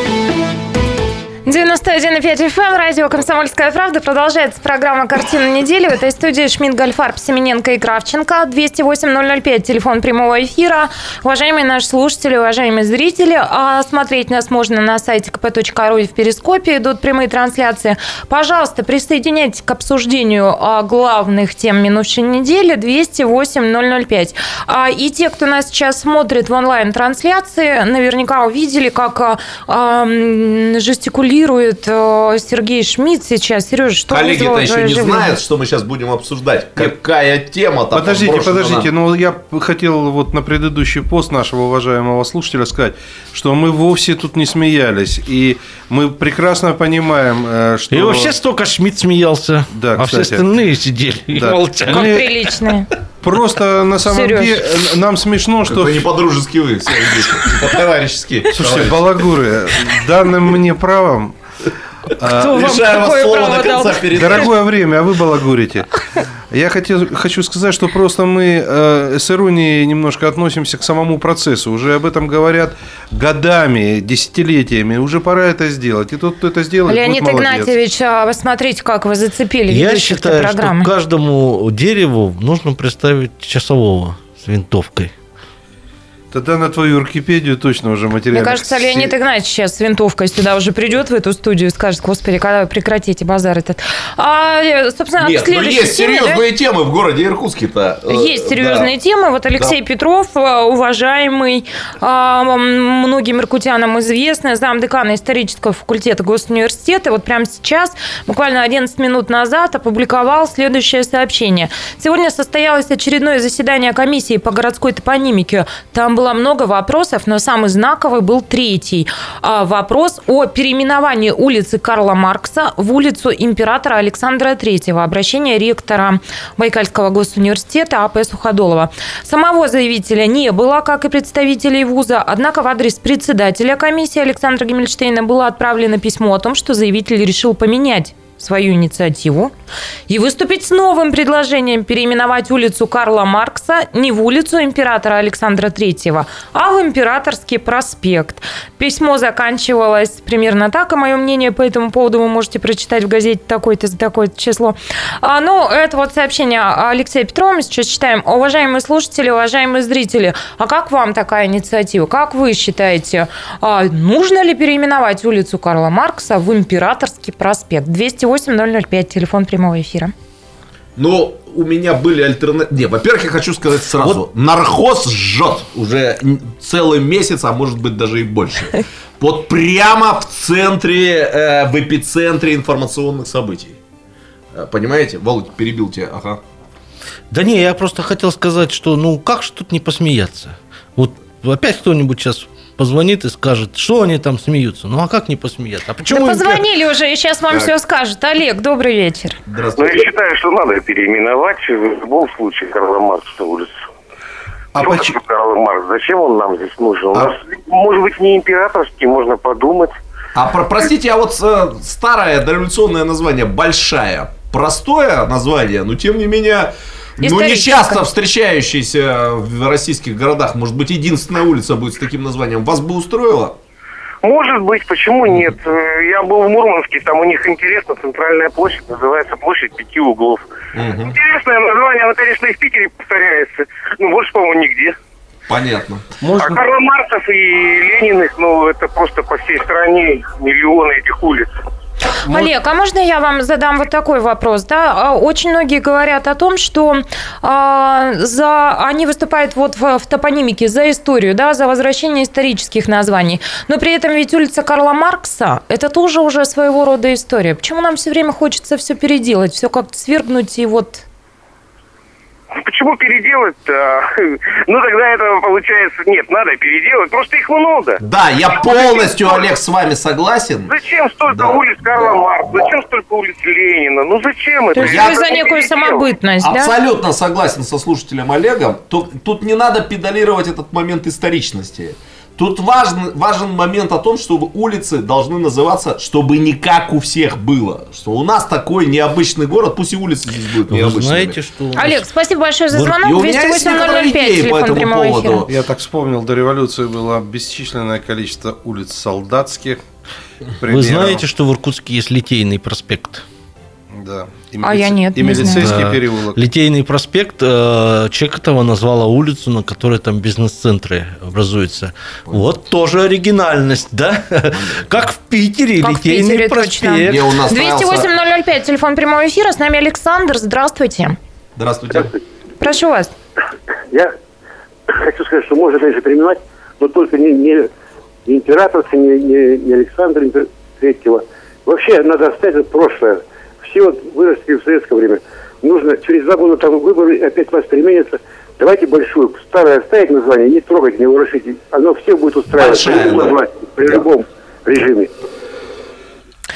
91,5 FM, радио «Комсомольская правда». Продолжается программа «Картина недели». В этой студии Шмидт, Гольдфарб, Семененко и Кравченко. 208-005, телефон прямого эфира. Уважаемые наши слушатели, уважаемые зрители, смотреть нас можно на сайте kp.ru и в Перископе. Идут прямые трансляции. Пожалуйста, присоединяйтесь к обсуждению главных тем минувшей недели. 208-005. И те, кто нас сейчас смотрит в онлайн-трансляции, наверняка увидели, как жестикулируют Сергей Шмидт сейчас. Сережа, что коллеги-то еще не знают, что мы сейчас будем обсуждать. Какая тема там? Подождите. Ну, я хотел вот на предыдущий пост нашего уважаемого слушателя сказать, что мы вовсе тут не смеялись. И мы прекрасно понимаем, что... И вообще столько Шмидт смеялся. Да, а все остальные сидели и молчали. Как приличные. Просто на самом деле нам смешно, что... Вы не по-дружески вы, все люди, по-товарищески. Слушайте, балагуры, данным мне правом... Кто вам такое право дал? Дорогое время, а вы балагурите. Я хочу сказать, что просто мы с иронией немножко относимся к самому процессу. Уже об этом говорят годами, десятилетиями. Уже пора это сделать. И тот, кто это сделает, Леонид будет молодец. Игнатьевич, а смотрите, как вы зацепили ведущих этой программы. Я считаю, что каждому дереву нужно представить часового с винтовкой. Тогда на твою Иркипедию точно уже материальных... Мне кажется, Леонид Игнатьевич сейчас с винтовкой сюда уже придет в эту студию и скажет: господи, когда вы прекратите базар этот. Собственно, нет, есть теме, серьезные темы в городе Иркутске-то. Есть серьезные темы. Вот Алексей Петров, уважаемый, многим иркутянам известный, замдекана исторического факультета Госуниверситета, вот прямо сейчас, буквально 11 минут назад, опубликовал следующее сообщение. Сегодня состоялось очередное заседание комиссии по городской топонимике. Там было много вопросов, но самый знаковый был третий. Вопрос о переименовании улицы Карла Маркса в улицу императора Александра Третьего. Обращение ректора Байкальского госуниверситета А.П. Суходолова. Самого заявителя не было, как и представителей вуза. Однако в адрес председателя комиссии Александра Гиммельштейна было отправлено письмо о том, что заявитель решил поменять свою инициативу и выступить с новым предложением переименовать улицу Карла Маркса не в улицу императора Александра Третьего, а в Императорский проспект. Письмо заканчивалось примерно так, и мое мнение по этому поводу вы можете прочитать в газете такое-то за такое-то число. Это вот сообщение Алексея Петрова, мы сейчас читаем. Уважаемые слушатели, уважаемые зрители, а как вам такая инициатива? Как вы считаете, нужно ли переименовать улицу Карла Маркса в Императорский проспект? 208-005, телефон прямого эфира. Ну, у меня были альтернативы. Не, во-первых, я хочу сказать сразу. Вот. Нархоз жжет уже целый месяц, а может быть даже и больше. Вот прямо в центре, в эпицентре информационных событий. Понимаете? Володь, перебил тебя. Ага. Да не, я просто хотел сказать, что как же тут не посмеяться? Вот опять кто-нибудь сейчас... позвонит и скажет, что они там смеются. Ну, а как не посмеяться? А почему позвонили уже, и сейчас вам так все скажут. Олег, добрый вечер. Здравствуйте. Я считаю, что надо переименовать в любом случае Карла Маркса улицу. А почему Карл Маркс? Зачем он нам здесь нужен? У нас, может быть, не императорский, можно подумать. Простите, старое дореволюционное название «Большая». Простое название, но тем не менее... не часто встречающаяся в российских городах, может быть, единственная улица будет с таким названием. Вас бы устроило? Может быть, почему нет? Я был в Мурманске, там у них интересно, центральная площадь называется площадь 5 углов. Угу. Интересное название, оно, конечно, и в Питере повторяется, больше, по-моему, нигде. Понятно. А Карла Марксов и Лениных, это просто по всей стране миллионы этих улиц. Олег, а можно я вам задам вот такой вопрос? Да? Очень многие говорят о том, что они выступают вот в топонимике за историю, да, за возвращение исторических названий. Но при этом ведь улица Карла Маркса – это тоже уже своего рода история. Почему нам все время хочется все переделать, все как-то свергнуть и вот… Почему переделать-то? Тогда это получается... Нет, надо переделать. Просто их много. Да, я полностью, Олег, с вами согласен. Зачем столько улиц Карла Маркса? Зачем столько улиц Ленина? Зачем это? То есть вы за некую самобытность, да? Абсолютно согласен со слушателем Олегом. Тут не надо педалировать этот момент историчности. Тут важен момент о том, что улицы должны называться, чтобы не как у всех было. Что у нас такой необычный город, пусть и улицы здесь будут необычными. Знаете, что у нас... Олег, спасибо большое за звонок. 208-005, телефон прямого эфира. Я так вспомнил, до революции было бесчисленное количество улиц солдатских. Вы знаете, что в Иркутске есть Литейный проспект? Да. Я нет, не знаю. И Милицейский переулок. Литейный проспект. Чекотова назвала улицу, на которой там бизнес-центры образуются. Понятно. Вот тоже оригинальность, да? Как в Питере, как Литейный проспект. 208-005, телефон прямого эфира. С нами Александр. Здравствуйте. Здравствуйте. Прошу вас. Я хочу сказать, что можно, конечно, переименовать, но только не императорца, не Александра Третьего. Вообще надо оставить прошлое. Все выросли в советское время. Нужно через 2 года там выборы, опять вас переменятся. Давайте большую. Старое оставить название, не трогать, не ворошите. Оно все будет устраивать при любом режиме.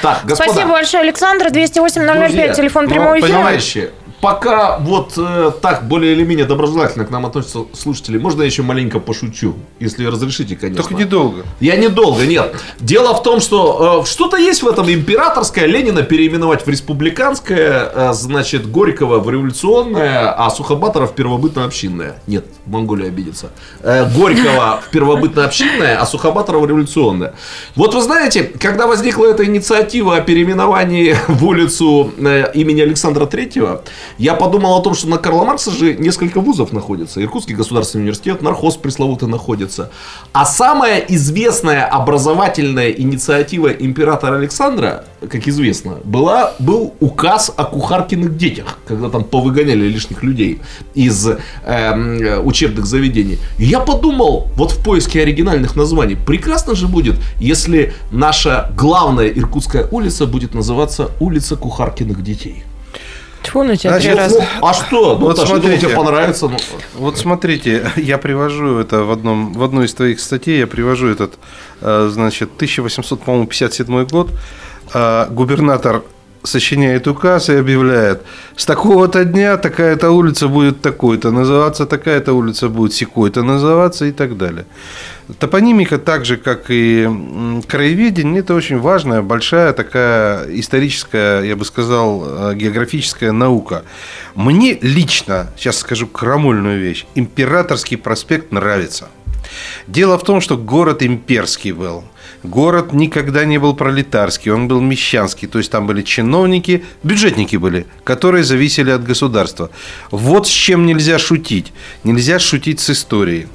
Так, господа. Спасибо большое, Александр. 208-005, телефон прямого эфира. Понимающие, пока вот так более или менее доброжелательно к нам относятся слушатели, можно я еще маленько пошучу? Если разрешите, конечно. Только недолго. Я недолго, нет. Дело в том, что что-то есть в этом императорское, Ленина переименовать в республиканское, значит, Горького в революционное, а Сухобатора в первобытно-общинное. Нет, Монголия обидится. Горького в первобытно-общинное, а Сухобатора в революционное. Вот вы знаете, когда возникла эта инициатива о переименовании в улицу имени Александра Третьего, я подумал о том, что на Карла Маркса же несколько вузов находится. Иркутский государственный университет, Нархоз пресловутый находится. А самая известная образовательная инициатива императора Александра, как известно, был указ о кухаркиных детях, когда там повыгоняли лишних людей из учебных заведений. И я подумал, вот в поиске оригинальных названий, прекрасно же будет, если наша главная иркутская улица будет называться улица кухаркиных детей. Чего на тебя три раза? А что? Вот Наташа, смотрите, тебе понравится. Ну... Вот смотрите, я привожу это в одной из твоих статей, я привожу этот, значит, 1857 год. Губернатор сочиняет указ и объявляет: с такого-то дня такая-то улица будет такой-то называться, такая-то улица будет сякой-то называться и так далее. Топонимика, так же как и краеведение, это очень важная, большая такая историческая, я бы сказал, географическая наука. Мне лично, сейчас скажу крамольную вещь, Императорский проспект нравится. Дело в том, что город имперский был. Город никогда не был пролетарский, он был мещанский. То есть, там были чиновники, бюджетники были, которые зависели от государства. Вот с чем нельзя шутить. Нельзя шутить с историей.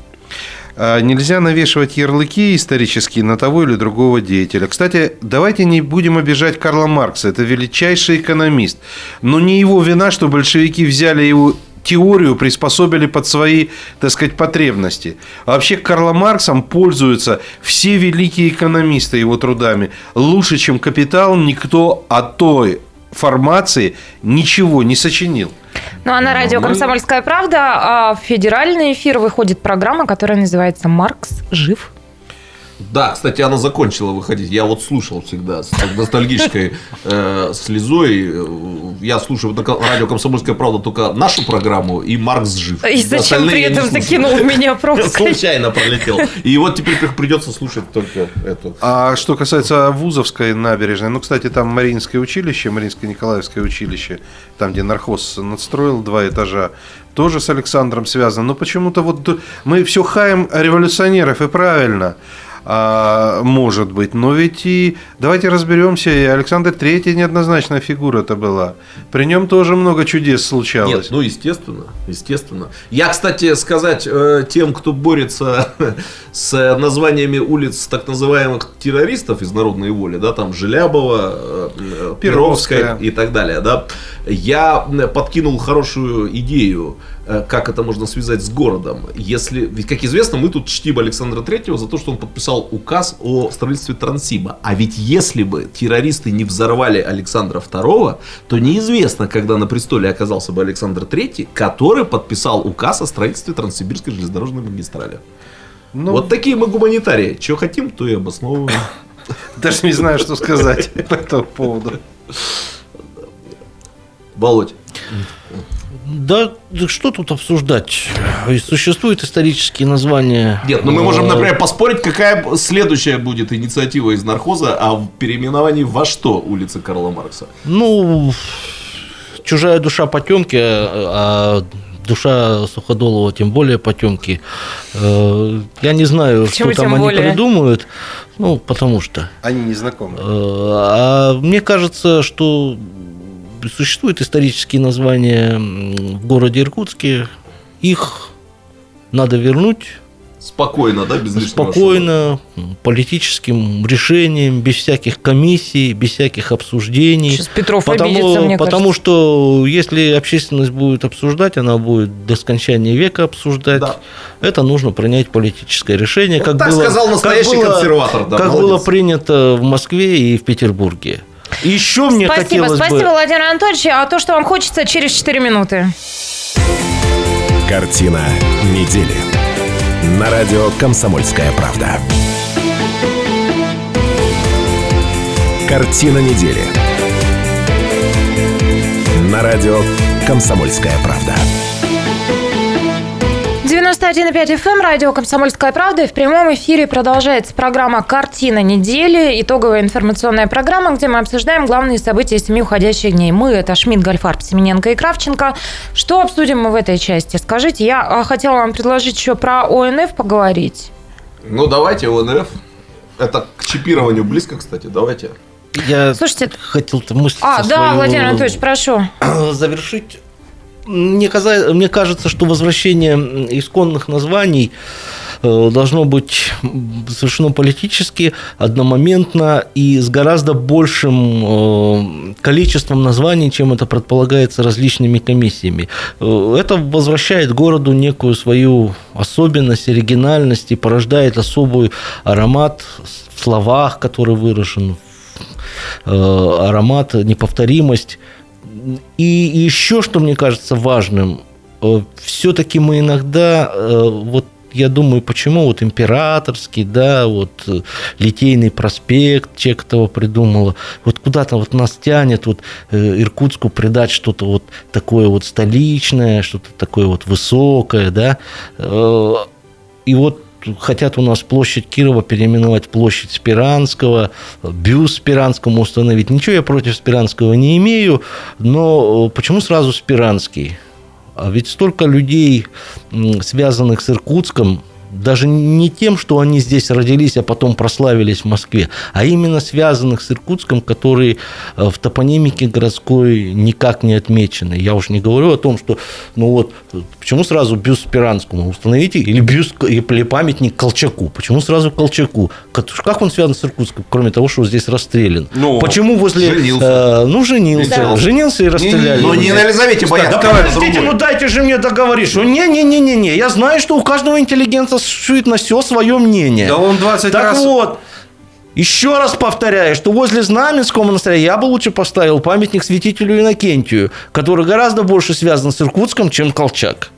Нельзя навешивать ярлыки исторические на того или другого деятеля. Кстати, давайте не будем обижать Карла Маркса. Это величайший экономист. Но не его вина, что большевики взяли его теорию, приспособили под свои, так сказать, потребности. А вообще Карлом Марксом пользуются все великие экономисты его трудами. Лучше, чем «Капитал», никто о той формации ничего не сочинил. Ну, а на радио «Комсомольская правда» в федеральный эфир выходит программа, которая называется «Маркс жив». Да, кстати, она закончила выходить. Я вот слушал всегда с ностальгической слезой. Я слушаю на радио «Комсомольская правда» только нашу программу и «Маркс жив». И зачем при этом закинул меня пробкой? Я случайно пролетел. И вот теперь придется слушать только эту. А что касается Вузовской набережной, ну, кстати, там Мариинское училище, Мариинско-Николаевское училище, там, где Нархоз надстроил 2 этажа, тоже с Александром связано. Но почему-то вот мы все хаем революционеров, и правильно. Может быть, но ведь и давайте разберемся, и Александр Третий неоднозначная фигура-то была. При нем тоже много чудес случалось. Нет, ну естественно, естественно. Я, кстати, сказать тем, кто борется с названиями улиц так называемых террористов из народной воли, да, там Желябова, Перовская и так далее, да, я подкинул хорошую идею. Как это можно связать с городом? Если, ведь, как известно, мы тут чтим Александра Третьего за то, что он подписал указ о строительстве Трансиба. А ведь если бы террористы не взорвали Александра II, то неизвестно, когда на престоле оказался бы Александр Третий, который подписал указ о строительстве Транссибирской железнодорожной магистрали. Но... Вот такие мы гуманитарии. Чего хотим, то и обосновываем. Даже не знаю, что сказать по этому поводу. Володь. Да, да что тут обсуждать? Существуют исторические названия. Нет, но мы можем, например, поспорить, какая следующая будет инициатива из Нархоза о переименовании во что улицы Карла Маркса. Ну, чужая душа Потемки, а душа Суходолова тем более Потемки. Я не знаю, почему что там они более придумают. Ну, потому что они не знакомы. А мне кажется, что существуют исторические названия в городе Иркутске. Их надо вернуть. Спокойно, да? Без лишнего. Спокойно, политическим решением, без всяких комиссий, без всяких обсуждений. Сейчас Петров обидится, мне кажется. Потому что если общественность будет обсуждать, она будет до скончания века обсуждать. Да. Это нужно принять политическое решение. Вот как так было, сказал настоящий консерватор. Да, как было принято в Москве и в Петербурге. Еще мне хотелось бы... Спасибо, Владимир Анатольевич. А то, что вам хочется, через 4 минуты. Картина недели. На радио «Комсомольская правда». Картина недели. На радио «Комсомольская правда». 91,5 FM, радио «Комсомольская правда». И в прямом эфире продолжается программа «Картина недели», итоговая информационная программа, где мы обсуждаем главные события 7 уходящих дней. Мы – это Шмидт, Гольдфарб, Семененко и Кравченко. Что обсудим мы в этой части? Скажите, я хотела вам предложить еще про ОНФ поговорить. Ну, давайте ОНФ. Это к чипированию близко, кстати. Давайте. Я хотел мысль свою... Владимир Анатольевич, прошу. Завершить. Мне кажется, что возвращение исконных названий должно быть совершено политически, одномоментно и с гораздо большим количеством названий, чем это предполагается различными комиссиями. Это возвращает городу некую свою особенность, оригинальность и порождает особый аромат в словах, который выражен, аромат, неповторимость. И еще, что мне кажется важным, все-таки мы иногда, я думаю, почему Императорский, Литейный проспект, человек этого придумал, куда-то нас тянет, Иркутску придать что-то такое столичное, что-то такое высокое, и хотят у нас площадь Кирова переименовать в площадь Сперанского, бюст Сперанскому установить. Ничего я против Сперанского не имею, но почему сразу Сперанский? А ведь столько людей, связанных с Иркутском, даже не тем, что они здесь родились, а потом прославились в Москве, а именно связанных с Иркутском, которые в топонимике городской никак не отмечены. Я уж не говорю о том, что, почему сразу бюст Сперанскому установите, или памятник Колчаку? Почему сразу Колчаку? Как он связан с Иркутском, кроме того, что он здесь расстрелян? Почему возле... Женился. Женился и расстреляли. Не на Елизавете Боярской. Дайте же мне договорить, что не-не-не-не, я знаю, что у каждого интеллигента существует на все свое мнение. Да он 20 так раз... еще раз повторяю, что возле Знаменского монастыря я бы лучше поставил памятник святителю Иннокентию, который гораздо больше связан с Иркутском, чем Колчак.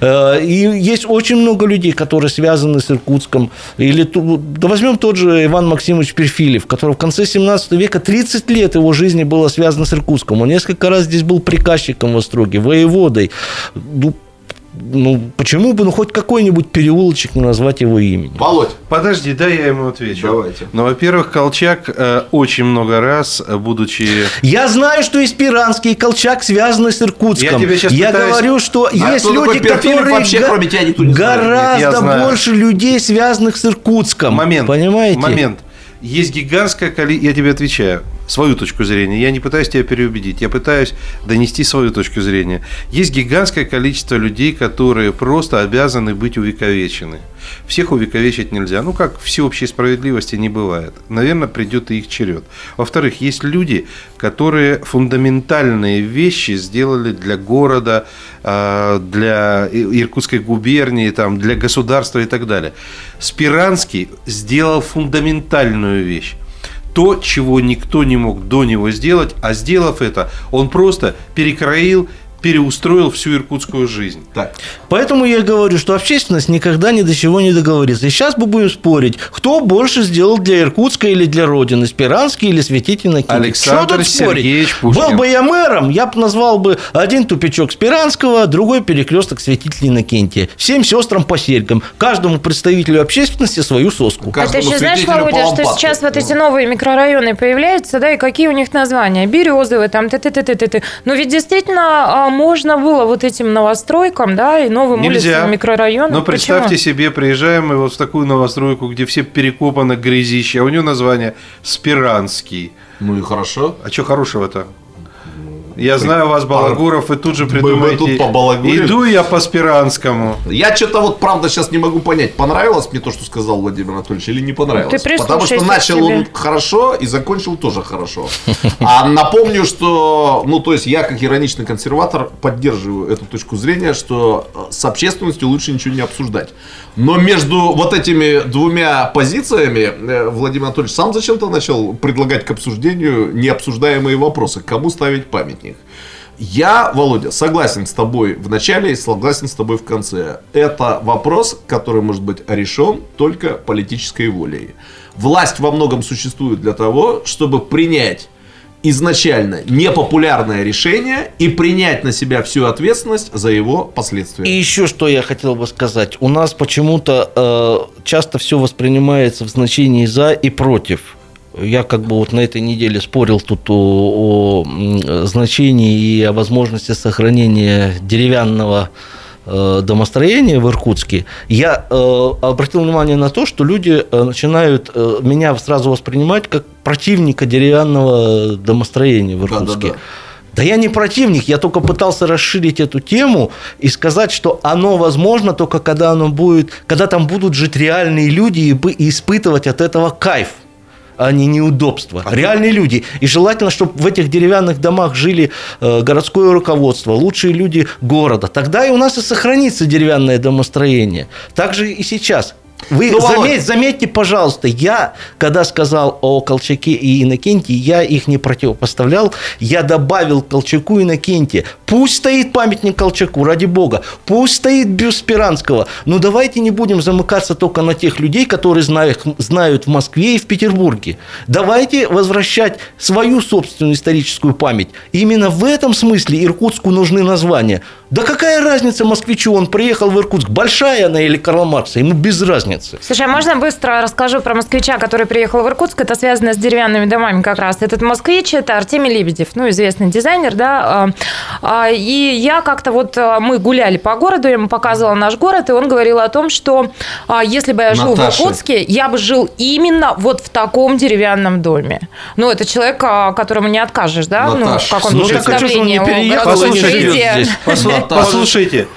И есть очень много людей, которые связаны с Иркутском. Возьмем тот же Иван Максимович Перфильев, который в конце 17 века, 30 лет его жизни было связано с Иркутском. Он несколько раз здесь был приказчиком в Остроге, воеводой. Почему бы хоть какой-нибудь переулочек не назвать его именем? Володь, подожди, я ему отвечу. Давайте. Во-первых, Колчак очень много раз, будучи... Я знаю, что и Сперанский, и Колчак связаны с Иркутском. Я говорю, что есть люди, которые... Вообще, кроме тебя, никто не гораздо знает. Больше людей, связанных с Иркутском. Момент. Есть гигантское количество... Я тебе отвечаю. Свою точку зрения. Я не пытаюсь тебя переубедить. Я пытаюсь донести свою точку зрения. Есть гигантское количество людей, которые просто обязаны быть увековечены. Всех увековечить нельзя. Как всеобщей справедливости не бывает. Наверное, придет и их черед. Во-вторых, есть люди, которые фундаментальные вещи сделали для города, для Иркутской губернии, для государства и так далее. Сперанский сделал фундаментальную вещь. То, чего никто не мог до него сделать, а сделав это, он просто перекроил, переустроил всю иркутскую жизнь. Так. Поэтому я говорю, что общественность никогда ни до чего не договорится. И сейчас мы будем спорить, кто больше сделал для Иркутска или для Родины, Сперанский или святитель Иннокентий. Александр Сергеевич Пушкин. Был бы я мэром, я бы назвал бы один тупичок Сперанского, другой перекресток святителя Иннокентия. Всем сестрам по серьгам, каждому представителю общественности свою соску. А ты еще знаешь, Володя, что сейчас эти новые микрорайоны появляются, и какие у них названия? Березовые, ведь действительно... Можно было этим новостройкам, и новым улицам, микрорайонам. Но представьте себе, приезжаем мы в такую новостройку, где все перекопано грязище, а у него название Сперанский. Ну и хорошо. А что хорошего-то? Я знаю вас, балагуров, и тут же придумаете. Иду я по Сперанскому. Я что-то правда сейчас не могу понять, понравилось мне то, что сказал Владимир Анатольевич, или не понравилось. Потому что начал он хорошо и закончил тоже хорошо. А напомню, что, я как ироничный консерватор поддерживаю эту точку зрения, что с общественностью лучше ничего не обсуждать. Но между этими двумя позициями Владимир Анатольевич сам зачем-то начал предлагать к обсуждению необсуждаемые вопросы. Кому ставить памятник? Я, Володя, согласен с тобой в начале и согласен с тобой в конце. Это вопрос, который может быть решен только политической волей. Власть во многом существует для того, чтобы принять изначально непопулярное решение и принять на себя всю ответственность за его последствия. И еще что я хотел бы сказать. У нас почему-то часто все воспринимается в значении «за» и «против». Я как бы вот на этой неделе спорил тут о значении и о возможности сохранения деревянного домостроения в Иркутске. Я обратил внимание на то, что люди начинают меня сразу воспринимать как противника деревянного домостроения в Иркутске. Да я не противник, я только пытался расширить эту тему и сказать, что оно возможно только когда оно будет, когда там будут жить реальные люди и испытывать от этого кайф, а не неудобства. Реальные люди. И желательно, чтобы в этих деревянных домах жили городское руководство, лучшие люди города. Тогда и у нас и сохранится деревянное домостроение. Так же и сейчас. Вы заметьте, пожалуйста, я, когда сказал о Колчаке и Иннокентии, я их не противопоставлял. Я добавил Колчаку и Иннокентия. Пусть стоит памятник Колчаку, ради бога. Пусть стоит бюст Сперанского. Но давайте не будем замыкаться только на тех людей, которые знают в Москве и в Петербурге. Давайте возвращать свою собственную историческую память. Именно в этом смысле Иркутску нужны названия. Да какая разница москвичу, он приехал в Иркутск, Большая она или Карла Маркса, ему без разницы. Слушай, а можно быстро расскажу про москвича, который приехал в Иркутск? Это связано с деревянными домами как раз. Этот москвич – это Артемий Лебедев, известный дизайнер, да. И я как-то мы гуляли по городу, я ему показывала наш город, и он говорил о том, что если бы я жил в Иркутске, я бы жил именно в таком деревянном доме. Это человек, которому не откажешь, да? В каком-то представлении о городском житии. Послушайте,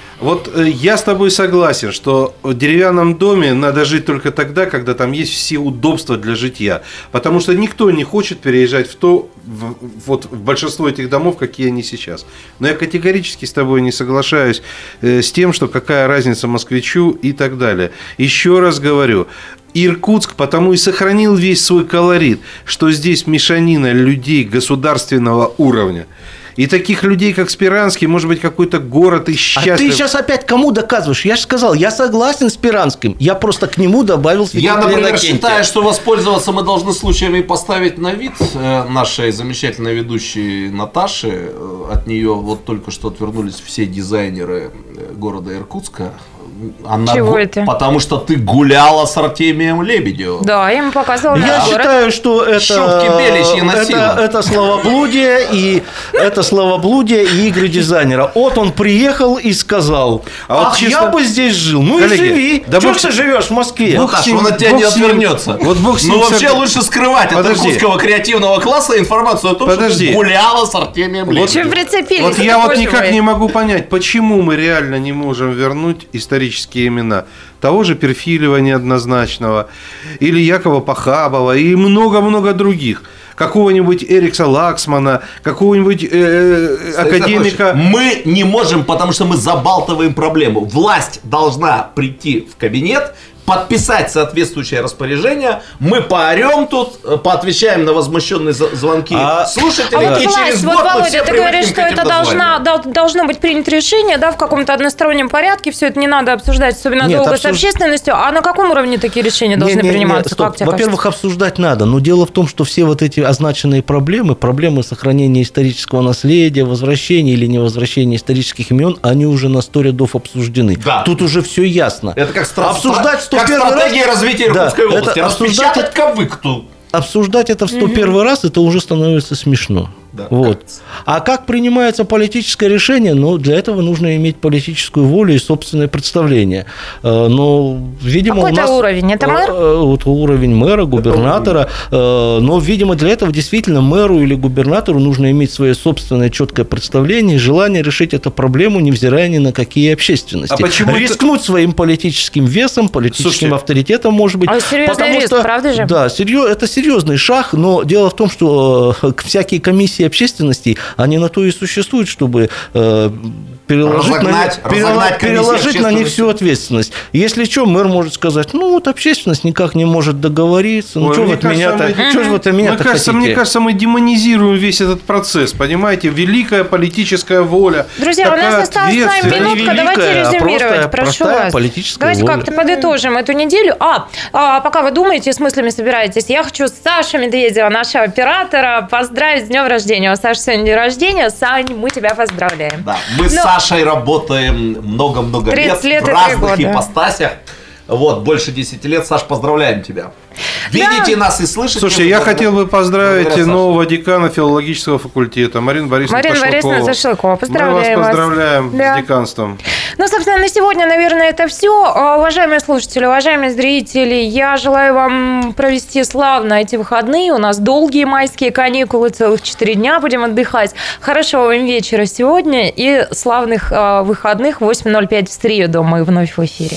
я с тобой согласен, что в деревянном доме надо жить только тогда, когда там есть все удобства для житья. Потому что никто не хочет переезжать в большинство этих домов, какие они сейчас. Но я категорически с тобой не соглашаюсь с тем, что какая разница москвичу и так далее. Еще раз говорю, Иркутск потому и сохранил весь свой колорит, что здесь мешанина людей государственного уровня. И таких людей, как Сперанский, может быть, какой-то город и счастлив. А ты сейчас опять кому доказываешь? Я же сказал, я согласен с Сперанским. Я просто к нему добавил свидетеля Иннокентия. Я, например, считаю, что воспользоваться мы должны случаями поставить на вид нашей замечательной ведущей Наташи. От нее только что отвернулись все дизайнеры города Иркутска. Чего это? Потому что ты гуляла с Артемием Лебедевым. Да, я ему показывала. Я считаю, что это словоблудие и это словоблудие и игры дизайнера. Вот он приехал и сказал: я бы здесь жил. Коллеги, и живи. Да чего ты живешь в Москве? Наташа, он от тебя не отвернется. Вообще лучше скрывать от иркутского креативного класса информацию о том, что гуляла с Артемием Лебедевым. Я никак не могу понять, почему мы реально не можем вернуть исторические имена того же Перфилева неоднозначного, или Якова Пахабова, и много-много других. Какого-нибудь Эрикса Лаксмана, какого-нибудь академика. Мы не можем, потому что мы забалтываем проблему. Власть должна прийти в кабинет, подписать соответствующее распоряжение, мы поорем тут, поотвечаем на возмущенные звонки слушателей, и через год мы все привыкнем к этим названиям. Володя, ты говоришь, что это должно быть принято решение, да, в каком-то одностороннем порядке, все это не надо обсуждать, особенно долго с общественностью, а на каком уровне такие решения должны приниматься? Как тебе кажется? Во-первых, обсуждать надо, но дело в том, что все эти означенные проблемы сохранения исторического наследия, возвращения или невозвращения исторических имен, они уже на 100 рядов обсуждены. Да. Тут уже все ясно. Это как обсуждать как стратегия развития Иркутской области. Распечатать кавыкту. Обсуждать это в 101 раз, это уже становится смешно. Да, А как принимается политическое решение? Для этого нужно иметь политическую волю и собственное представление. Какой-то уровень? Это мэр? Уровень мэра, губернатора. Но, видимо, для этого действительно мэру или губернатору нужно иметь свое собственное четкое представление и желание решить эту проблему, невзирая ни на какие общественности. Рискнуть своим политическим весом, авторитетом, может быть. Серьезный риск, правда же? Да, это серьезный шаг, но дело в том, что всякие комиссии общественности, они на то и существуют, чтобы переложить на них всю ответственность. Если что, мэр может сказать, ну, вот общественность никак не может договориться. Ну, что вот меня-то хотите? Мне кажется, мы демонизируем весь этот процесс, понимаете? Великая политическая воля. Друзья, у нас осталась с вами минутка, давайте резюмировать, прошу вас. Давайте как-то подытожим эту неделю. Пока вы думаете, с мыслями собираетесь, я хочу Сашу Медведева, нашего оператора, поздравить с днем рождения. У Саши сегодня день рождения. Сань, мы тебя поздравляем. Да, мы с Сашей работаем много-много лет в разных ипостасях. Вот, больше 10 лет. Саш, поздравляем тебя. Видите нас и слышите. Слушай, я хотел бы поздравить нового декана филологического факультета Марину Борисовну Пашлыкову. Марина Борисовна Пашлыкова. Поздравляем вас. Мы вас поздравляем с деканством. Ну, собственно, на сегодня, наверное, это все. Уважаемые слушатели, уважаемые зрители, я желаю вам провести славно эти выходные. У нас долгие майские каникулы, целых 4 дня будем отдыхать. Хорошего вам вечера сегодня и славных выходных. 8:05 в среду мы вновь в эфире.